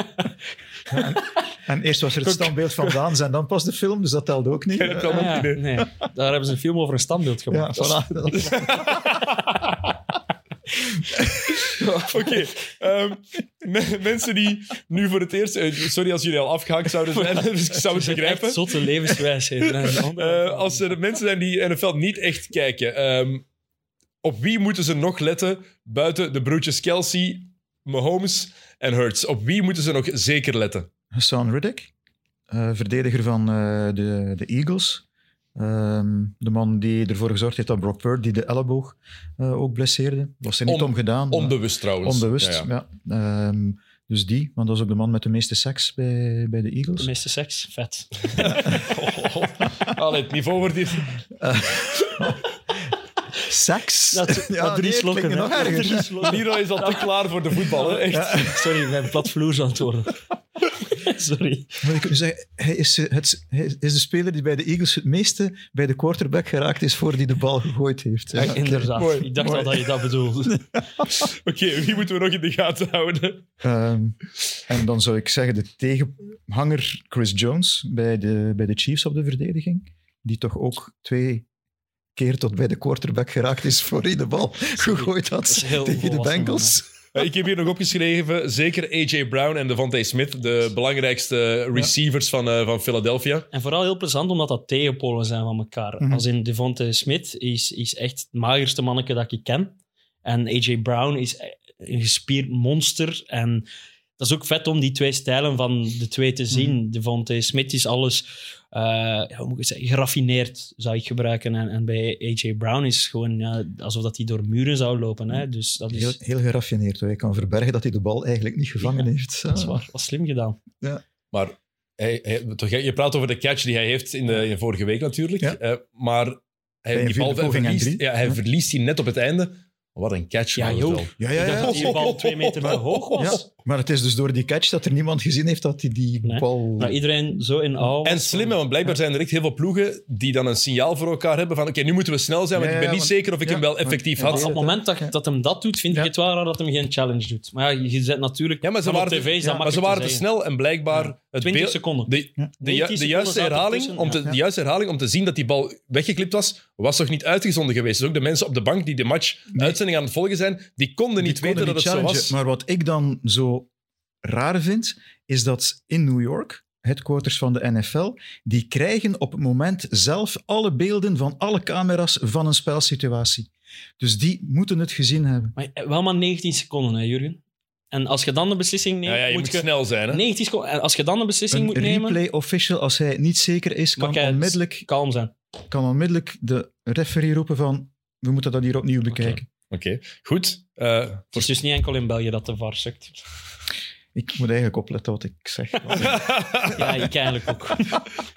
Ja, en eerst was er het standbeeld van Daans en dan pas de film, dus dat telde ook niet. Dat telde ook niet. Nee. Daar hebben ze een film over een standbeeld gemaakt. Ja, voilà. Oké. Mensen die nu voor het eerst... sorry als jullie al afgehaakt zouden zijn, dus ik zou het begrijpen. Echt zotte levenswijsheden. Als er mensen zijn die NFL niet echt kijken, op wie moeten ze nog letten buiten de broertjes Kelsey, Mahomes en Hurts? Op wie moeten ze nog zeker letten? Hassan Riddick, verdediger van de Eagles. De man die ervoor gezorgd heeft dat Brock Purdy, die de elleboog ook blesseerde. Was er niet om gedaan. Onbewust trouwens. Onbewust, ja. Dus die, want dat is ook de man met de meeste seks bij de Eagles. De meeste seks? Vet. Allee, het niveau wordt hier... Seks? Dat drie slokken. Nog erger. Leroy is al te klaar voor de voetbal. Hè? Echt. Ja. Sorry, ik ben platvloers aan het worden. Sorry. Maar ik kan zeggen, hij is de speler die bij de Eagles het meeste bij de quarterback geraakt is voor die de bal gegooid heeft. Ja, inderdaad. Mooi, ik dacht al dat je dat bedoelde. Oké, wie moeten we nog in de gaten houden? En dan zou ik zeggen de tegenhanger Chris Jones bij de Chiefs op de verdediging. Die toch ook twee... keer tot bij de quarterback geraakt is voor hij de bal gegooid had tegen de Bengals. Ik heb hier nog opgeschreven, zeker A.J. Brown en Devontae Smith, de belangrijkste receivers van Philadelphia. En vooral heel plezant, omdat dat tegenpolen zijn van elkaar. Mm-hmm. Als in Devontae Smith is echt het magerste manneke dat ik ken. En A.J. Brown is een gespierd monster. En dat is ook vet om die twee stijlen van de twee te zien. Mm-hmm. Devontae Smith is alles... hoe moet ik het zeggen? Geraffineerd zou ik gebruiken. En bij A.J. Brown is gewoon alsof dat hij door muren zou lopen. Hè? Dus dat is... heel geraffineerd. Hij kan verbergen dat hij de bal eigenlijk niet gevangen heeft. Dat is waar. Dat was slim gedaan. Ja. Maar je praat over de catch die hij heeft in de vorige week natuurlijk. Ja. Maar hij verliest die net op het einde. Wat een catch. Ja, joh. Ik dacht dat die bal 2 meter te hoog was. Ja, maar het is dus door die catch dat er niemand gezien heeft dat hij die bal... Nou, iedereen zo in awe. En slim, want blijkbaar zijn er echt heel veel ploegen die dan een signaal voor elkaar hebben van oké, nu moeten we snel zijn, want ik ben niet zeker of ik hem wel effectief had. Op het moment dat hem dat doet, vind ik het wel raar dat hem geen challenge doet. Maar ja, je zet natuurlijk... Ja, maar ze waren, te snel en blijkbaar... Ja. Het 20 seconden. De juiste herhaling om te zien dat die bal weggeklipt was toch niet uitgezonden geweest. Dus ook de mensen op de bank die de match uitzending aan het volgen zijn, die konden niet weten dat het zo was. Maar wat ik dan zo raar vind, is dat in New York, headquarters van de NFL, die krijgen op het moment zelf alle beelden van alle camera's van een spelsituatie. Dus die moeten het gezien hebben. Maar wel maar 19 seconden, hè, Jurgen? En als je dan de beslissing neemt... Ja, moet je snel zijn, hè? 19 seconden. En als je dan de beslissing moet nemen... Een replay official, als hij niet zeker is, kan onmiddellijk de referee roepen van... We moeten dat hier opnieuw bekijken. Oké. Goed. Het is dus niet enkel in België dat de VAR sukt. Ik moet eigenlijk opletten wat ik zeg. Ja, ik eigenlijk ook.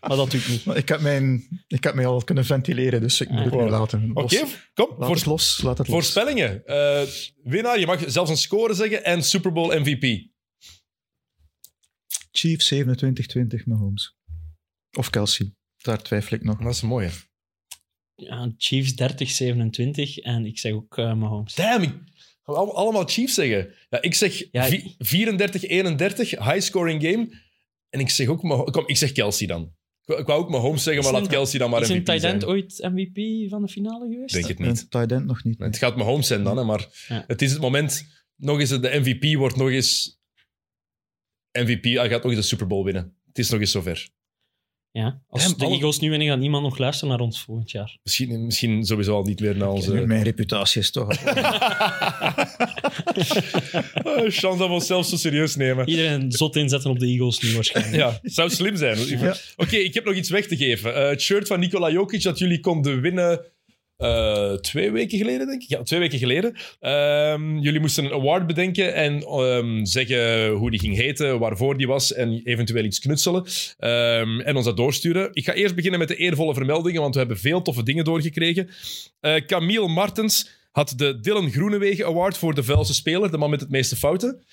Maar dat doe ik niet. Ik heb mij al kunnen ventileren, dus ik moet het nu laten. Oké, kom. Laat het los. Voorspellingen. Winnaar, je mag zelfs een score zeggen. En Super Bowl MVP. Chiefs 27-20, Mahomes. Of Kelsey. Daar twijfel ik nog. Dat is een mooie. Ja, Chiefs 30-27. En ik zeg ook Mahomes. Damn, ik ga allemaal Chiefs zeggen. Ja, ik zeg 34-31, high-scoring game. En ik zeg ook Mahomes. Kom, ik zeg Kelsey dan. Ik wou ook Mahomes zeggen, maar laat Kelsey dan maar MVP zijn. Is een tight end ooit MVP van de finale geweest? Denk het niet. Een tight end nog niet. Nee. Het gaat Mahomes zijn dan, hè, maar ja. Het is het moment. Nog eens, de MVP wordt nog eens... MVP, hij gaat nog eens de Super Bowl winnen. Het is nog eens zover. Ja, als de Eagles nu winnen, gaat niemand nog luisteren naar ons volgend jaar. Misschien sowieso al niet meer naar onze... Mijn reputatie is toch... Chance dat we onszelf zo serieus nemen. Iedereen zot inzetten op de Eagles nu waarschijnlijk. Ja, zou slim zijn. Ja. Oké, ik heb nog iets weg te geven. Het shirt van Nikola Jokic dat jullie konden winnen... 2 weken geleden, denk ik. Ja, 2 weken geleden. Jullie moesten een award bedenken en zeggen hoe die ging heten, waarvoor die was en eventueel iets knutselen. En ons dat doorsturen. Ik ga eerst beginnen met de eervolle vermeldingen, want we hebben veel toffe dingen doorgekregen. Camille Martens had de Dylan Groenewegen Award voor de vuilste speler, de man met het meeste fouten.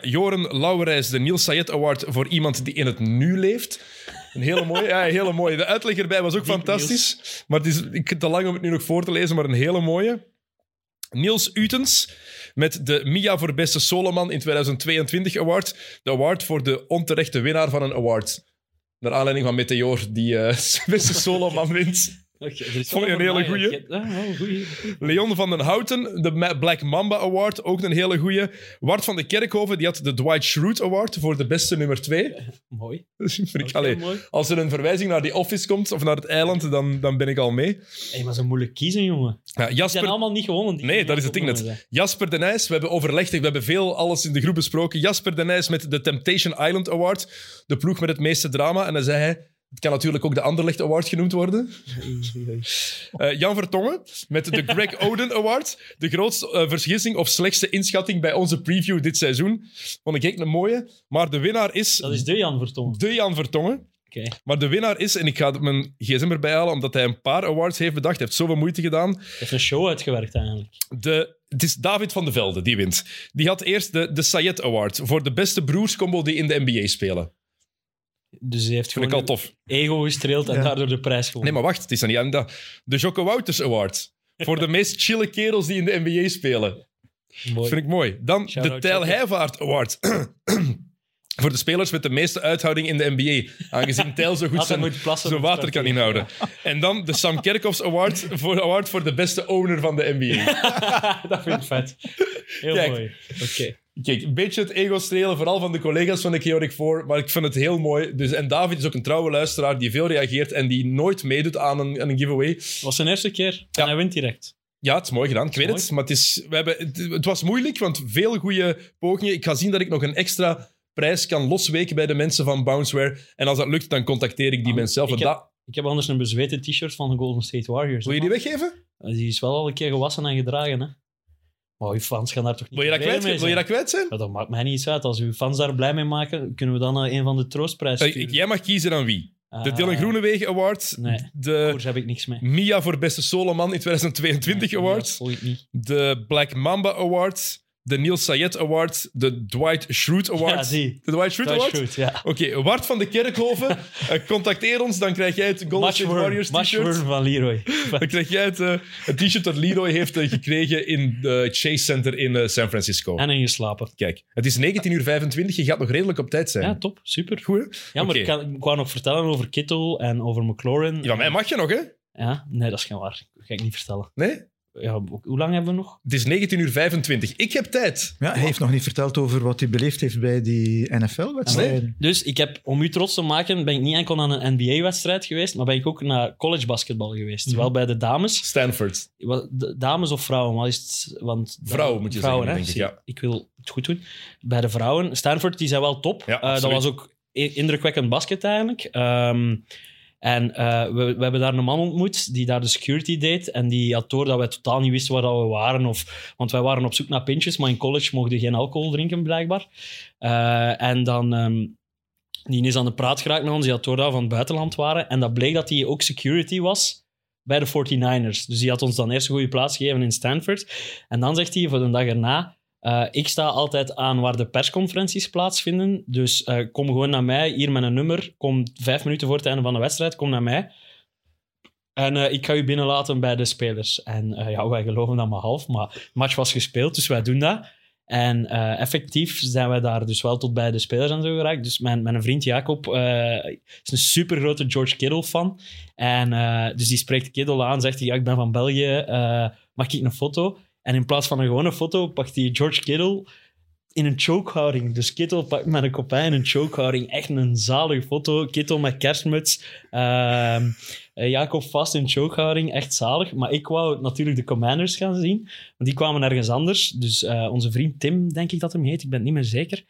Joren Lauwerijs, de Niels Sayed Award voor iemand die in het nu leeft. Een hele mooie. Ja, een hele mooie. De uitleg erbij was ook fantastisch. Niels. Maar het is te lang om het nu nog voor te lezen, maar een hele mooie. Niels Utens met de Mia voor Beste Soloman in 2022 Award. De award voor de onterechte winnaar van een award. Naar aanleiding van Meteor, die Beste Soloman wint. Okay, vond je een hele goeie. Leon van den Houten, de Black Mamba Award, ook een hele goeie. Wart van de Kerkhoven, die had de Dwight Schrute Award voor de beste nummer 2. Mooi. Allee, mooi. Als er een verwijzing naar die Office komt, of naar het eiland, dan ben ik al mee. Hey, maar zo moeilijk kiezen, jongen. Ja, Jasper... Die zijn allemaal niet gewonnen. Nee, dat is het ding net. Jasper de Nijs, we hebben overlegd, we hebben veel alles in de groep besproken. Jasper de Nijs met de Temptation Island Award, de ploeg met het meeste drama. En dan zei hij... Het kan natuurlijk ook de Anderlecht Award genoemd worden. Jan Vertongen met de Greg Oden Award. De grootste vergissing of slechtste inschatting bij onze preview dit seizoen. Vond ik echt een mooie. Maar de winnaar is... Dat is de Jan Vertongen. De Jan Vertongen. Okay. Maar de winnaar is... En ik ga mijn gsm erbij halen, omdat hij een paar awards heeft bedacht. Hij heeft zoveel moeite gedaan. Hij heeft een show uitgewerkt eigenlijk. Het is David van de Velde die wint. Die had eerst de Sayed Award voor de beste broerscombo die in de NBA spelen. Dus hij heeft gewoon ego gestreeld en daardoor de prijs gewonnen. Nee, maar wacht. Het is dan niet aan de Jocke Wouters Award. Voor de meest chille kerels die in de NBA spelen. Mooi. Vind ik mooi. Dan de Tijl Heijvaart Award. Voor de spelers met de meeste uithouding in de NBA. Aangezien Tijl zo goed zijn water kan inhouden. En dan de Sam Kerkhoffs Award voor de beste owner van de NBA. Dat vind ik vet. Heel mooi. Oké. Kijk, een beetje het ego strelen, vooral van de collega's van de Chaotic 4, maar ik vind het heel mooi. Dus, en David is ook een trouwe luisteraar die veel reageert en die nooit meedoet aan een giveaway. Het was zijn eerste keer en hij wint direct. Ja, het is mooi gedaan. Ik weet het, maar het was moeilijk, want veel goede pogingen. Ik ga zien dat ik nog een extra prijs kan losweken bij de mensen van Bounceware. En als dat lukt, dan contacteer ik die mensen zelf. Ik heb anders een bezweten t-shirt van de Golden State Warriors. Wil je die weggeven? Die is wel al een keer gewassen en gedragen, hè. Maar uw fans gaan daar toch niet wil je dat kwijt zijn? Ja, dat maakt mij niet uit. Als uw fans daar blij mee maken, kunnen we dan een van de troostprijzen sturen. Jij mag kiezen aan wie. De Dylan Groenewegen Award. Nee, daar heb ik niks mee. Mia voor Beste Soloman in 2022 Award. Niet. De Black Mamba Award. De Niels Sayed Award. De Dwight Schrute Award. Ja, zie. De Dwight Schrute Award? Ja. Oké, Wart van de Kerkhoven. Contacteer ons, dan krijg jij het Golden State Warriors t-shirt. Mashworm van Leroy. Dan krijg jij het t-shirt dat Leroy heeft gekregen in de Chase Center in San Francisco. En ingeslapen. Kijk, het is 19:25, je gaat nog redelijk op tijd zijn. Ja, top. Super. Goed, hè? Ja, maar ik wou nog vertellen over Kittle en over McLaurin. Ja, van mij mag je nog, hè? Ja, nee, dat is geen waar. Dat ga ik niet vertellen. Nee? Ja, hoe lang hebben we nog? Het is 19:25. Ik heb tijd. Ja, hij heeft nog niet verteld over wat hij beleefd heeft bij die NFL-wedstrijden. Nee. Dus ik heb, om u trots te maken, ben ik niet enkel aan een NBA-wedstrijd geweest, maar ben ik ook naar collegebasketbal geweest. Zowel bij de dames. Stanford. Dames of vrouwen? Wat is het? Want vrouwen moet je zeggen, denk ik. Ja. Ik wil het goed doen. Bij de vrouwen. Stanford, die zijn wel top. Ja, dat was ook indrukwekkend basket eigenlijk. En we hebben daar een man ontmoet die daar de security deed. En die had door dat wij totaal niet wisten waar we waren. Want wij waren op zoek naar pintjes, maar in college mochten geen alcohol drinken, blijkbaar. Die is aan de praat geraakt met ons. Die had door dat we van het buitenland waren. En dat bleek dat hij ook security was bij de 49ers. Dus die had ons dan eerst een goede plaats gegeven in Stanford. En dan zegt hij voor de dag erna... Ik sta altijd aan waar de persconferenties plaatsvinden. Dus kom gewoon naar mij, hier met een nummer. Kom 5 minuten voor het einde van de wedstrijd, kom naar mij. En ik ga u binnenlaten bij de spelers. En ja, wij geloven dat maar half, maar het match was gespeeld, dus wij doen dat. En effectief zijn wij daar dus wel tot bij de spelers en zo geraakt. Dus mijn vriend Jacob is een super grote George Kittle-fan. En dus die spreekt Kittle aan, zegt hij, ja, ik ben van België, mag ik een foto? En in plaats van een gewone foto pakt hij George Kittle in een chokehouding. Dus Kittle pakt met een kopij in een chokehouding. Echt een zalige foto. Kittle met kerstmuts. Jacob vast in chokehouding. Echt zalig. Maar ik wou natuurlijk de Commanders gaan zien. Want die kwamen ergens anders. Dus onze vriend Tim, denk ik dat hem heet. Ik ben het niet meer zeker.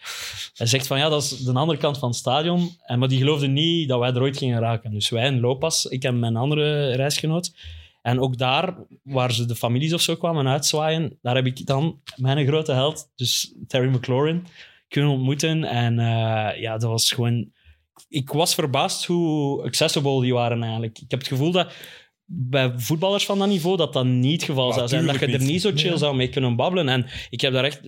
Hij zegt van ja, dat is de andere kant van het stadion. Maar die geloofde niet dat wij er ooit gingen raken. Dus wij in Lopas. Ik en mijn andere reisgenoot. En ook daar, waar ze de families of zo kwamen uitzwaaien, daar heb ik dan mijn grote held, dus Terry McLaurin, kunnen ontmoeten. En ja, dat was gewoon... Ik was verbaasd hoe accessible die waren eigenlijk. Ik heb het gevoel dat bij voetballers van dat niveau dat niet het geval zou zijn. Dat je er niet zo chill zou mee kunnen babbelen. En ik heb daar echt...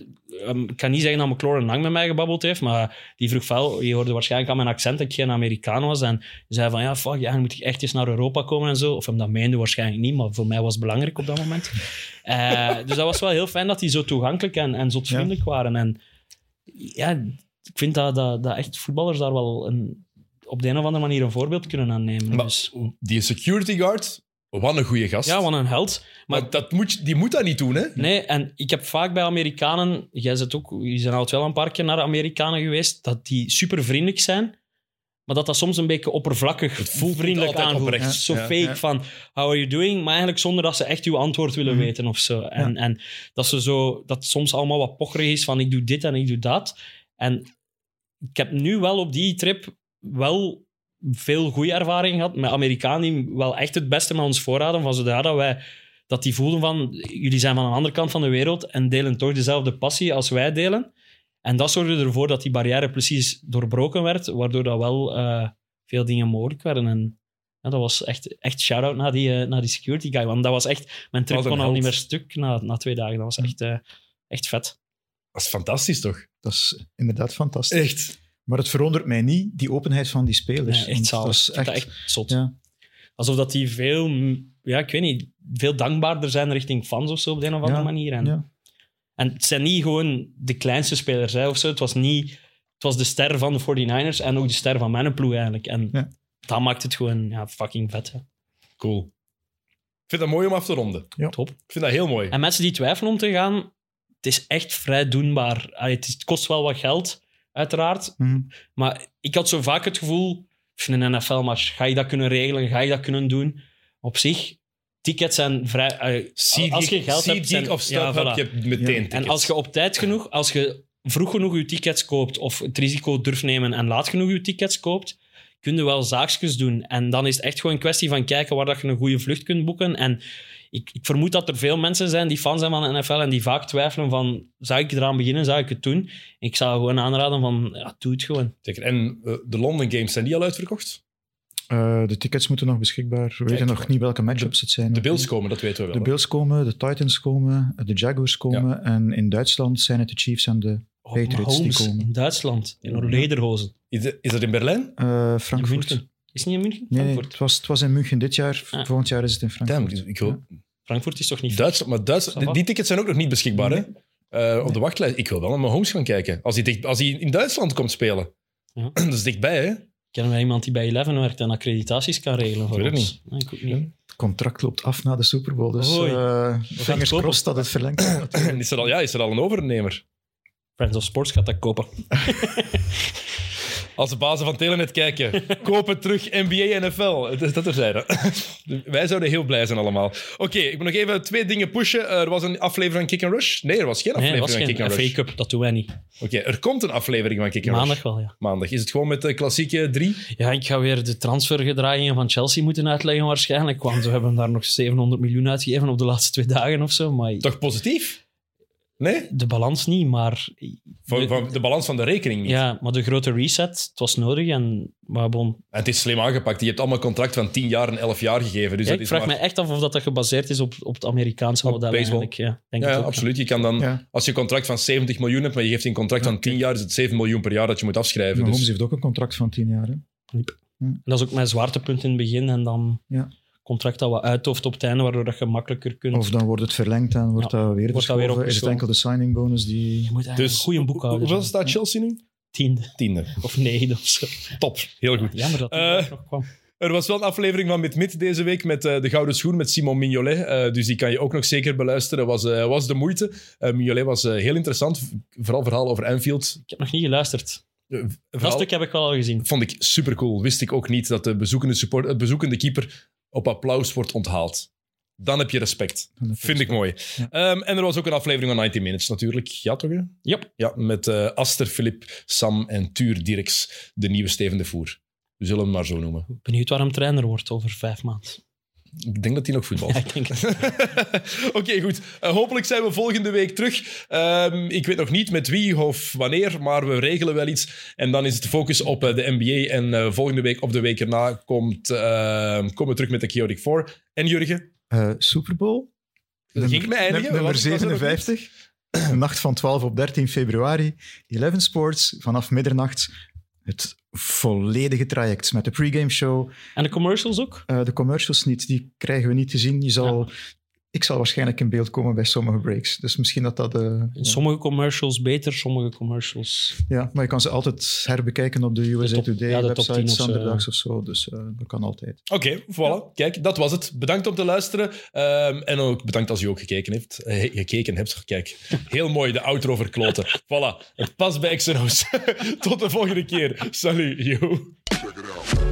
Ik kan niet zeggen dat McLaurin lang met mij gebabbeld heeft, maar die vroeg wel, je hoorde waarschijnlijk aan mijn accent dat ik geen Amerikaan was. En zei van, ja, fuck, ja, moet ik echt eens naar Europa komen en zo. Of hem dat meende waarschijnlijk niet, maar voor mij was het belangrijk op dat moment. Dus dat was wel heel fijn dat die zo toegankelijk en zo vriendelijk waren. En ja, ik vind dat echt voetballers daar wel op de een of andere manier een voorbeeld kunnen aannemen. Maar, dus. Die security guard... Wat een goede gast. Ja, wat een held. Maar die moet dat niet doen, hè? Nee, en ik heb vaak bij Amerikanen... Jij zit ook... Je bent altijd wel een paar keer naar Amerikanen geweest. Dat die super vriendelijk zijn. Maar dat soms een beetje oppervlakkig, vriendelijk aanvoelt. Ja, zo fake van, how are you doing? Maar eigenlijk zonder dat ze echt uw antwoord willen weten of zo. En dat ze zo... Dat soms allemaal wat pocherig is van, ik doe dit en ik doe dat. En ik heb nu wel op die trip wel... veel goede ervaring gehad met Amerikanen die wel echt het beste met ons voorraden van zodra dat die voelden van jullie zijn van een andere kant van de wereld en delen toch dezelfde passie als wij delen. En dat zorgde ervoor dat die barrière precies doorbroken werd, waardoor dat wel veel dingen mogelijk werden. En ja, dat was echt shout-out naar die security guy, want dat was echt... Mijn trip kon al niet meer stuk na 2 dagen. Dat was echt vet. Dat is fantastisch, toch? Dat is inderdaad fantastisch. Echt. Maar het verwondert mij niet, die openheid van die spelers. Nee, echt zalig. Dat is echt zot. Ja. Alsof dat die veel, ja, ik weet niet, veel dankbaarder zijn richting fans of zo op de een of andere manier. En het zijn niet gewoon de kleinste spelers hè, of zo. Het was de ster van de 49ers en ook de ster van mijn ploeg eigenlijk. En dat maakt het gewoon fucking vet. Hè. Cool. Ik vind dat mooi om af te ronden. Ja. Top. Ik vind dat heel mooi. En mensen die twijfelen om te gaan, het is echt vrij doenbaar. Allee, het kost wel wat geld... Uiteraard. Maar ik had zo vaak het gevoel, in een NFL-match, ga je dat kunnen regelen? Ga je dat kunnen doen? Op zich, tickets zijn vrij... als je geld hebt... Zijn, of heb je meteen tickets. En als je op tijd genoeg, als je vroeg genoeg je tickets koopt, of het risico durft nemen en laat genoeg je tickets koopt, kun je wel zaakjes doen. En dan is het echt gewoon een kwestie van kijken waar dat je een goede vlucht kunt boeken. En ik vermoed dat er veel mensen zijn die fan zijn van de NFL en die vaak twijfelen van, zou ik eraan beginnen, zou ik het doen? Ik zou gewoon aanraden van, ja, doe het gewoon. Zeker. En de London Games, zijn die al uitverkocht? De tickets moeten nog beschikbaar. We weten nog niet welke matchups het zijn. De Bills komen, dat weten we wel. De Bills komen, de Titans komen, de Jaguars komen. Ja. En in Duitsland zijn het de Chiefs en de Patriots die komen. In Duitsland, in lederhozen. Is dat in Berlijn? Frankfurt. Is het niet in München? Frankfurt. Nee, het was in München dit jaar. Volgend jaar is het in Frankfurt. Damn, Frankfurt is toch niet... Duitsland, die tickets zijn ook nog niet beschikbaar, hè? Op de wachtlijst. Ik wil wel naar Mahomes gaan kijken. Als hij in Duitsland komt spelen. Ja. Dat is dichtbij, hè? Kennen wij iemand die bij Eleven werkt en accreditaties kan regelen voor ons? Nee, ik ook niet. Het contract loopt af na de Super Bowl, dus fingers crossed dat het verlengd wordt. Is er al een overnemer? Friends of Sports gaat dat kopen. Als de bazen van Telenet kijken, kopen terug NBA, NFL. Dat terzijde. Wij zouden heel blij zijn allemaal. Oké, ik moet nog even 2 dingen pushen. Er was een aflevering van Kick and Rush. Nee, er was geen aflevering van Kick and Rush. Fake up, dat doen wij niet. Oké, er komt een aflevering van Kick and Rush. Maandag wel, ja. Maandag. Is het gewoon met de klassieke 3? Ja, ik ga weer de transfergedragingen van Chelsea moeten uitleggen waarschijnlijk. Want we hebben daar nog 700 miljoen uitgegeven op de laatste 2 dagen of zo. Maar... Toch positief? Nee? De balans niet, maar... De balans van de rekening niet. Ja, maar de grote reset, het was nodig en... Maar bon. En het is slim aangepakt. Je hebt allemaal contract van 10 jaar en 11 jaar gegeven. Dus ja, ik vraag me echt af of dat gebaseerd is op het Amerikaanse model eigenlijk. Ja, absoluut. Je kan dan, als je een contract van 70 miljoen hebt, maar je geeft een contract van 10 jaar, is het 7 miljoen per jaar dat je moet afschrijven. Mahomes heeft ook een contract van 10 jaar. Hè? Ja. En dat is ook mijn zwaartepunt in het begin en dan... Ja. contract dat wat uithoeft op het einde, waardoor dat je makkelijker kunt... Of dan wordt het verlengd en wordt dat weer opgeschoven. Is het enkel de signing bonus die... Je moet eigenlijk een goede boek houden. Hoeveel staat Chelsea nu? 10e. Of 9e of zo. Top, heel goed. Jammer dat hij nog kwam. Er was wel een aflevering van Mit deze week met de Gouden Schoen, met Simon Mignolet. Dus die kan je ook nog zeker beluisteren. Was de moeite. Mignolet was heel interessant. Vooral verhaal over Anfield. Ik heb nog niet geluisterd. Dat stuk heb ik wel al gezien. Vond ik supercool. Wist ik ook niet dat de bezoekende keeper op applaus wordt onthaald. Dan heb je respect. Vind ik mooi. Ja. En er was ook een aflevering van 90 Minutes natuurlijk. Ja, toch? Hè? Yep. Ja, met Aster, Filip, Sam en Tuur Dirks, de nieuwe Steven de Voer. We zullen hem maar zo noemen. Benieuwd waarom trainer wordt over 5 maanden. Ik denk dat hij nog voetbalt. Ja, ik denk het. Oké, goed. Hopelijk zijn we volgende week terug. Ik weet nog niet met wie of wanneer, maar we regelen wel iets. En dan is het focus op de NBA. En volgende week of de week erna komen we terug met de Chaotic 4. En Jurgen? Super Bowl. Nummer 57. Nacht van 12 op 13 februari. 11 Sports vanaf middernacht. Het volledige traject met de pregame show. En de commercials ook? De commercials niet, die krijgen we niet te zien. Ik zal waarschijnlijk in beeld komen bij sommige breaks. Dus misschien dat... sommige commercials beter, sommige commercials... Ja, maar je kan ze altijd herbekijken op de USA Today website, zanderdags of zo. Dus dat kan altijd. Oké, voilà. Ja. Kijk, dat was het. Bedankt om te luisteren. En ook bedankt als je ook gekeken hebt. Kijk, heel mooi de outro verkloten. Voilà, het past bij Xenos. Tot de volgende keer. Salut, yo.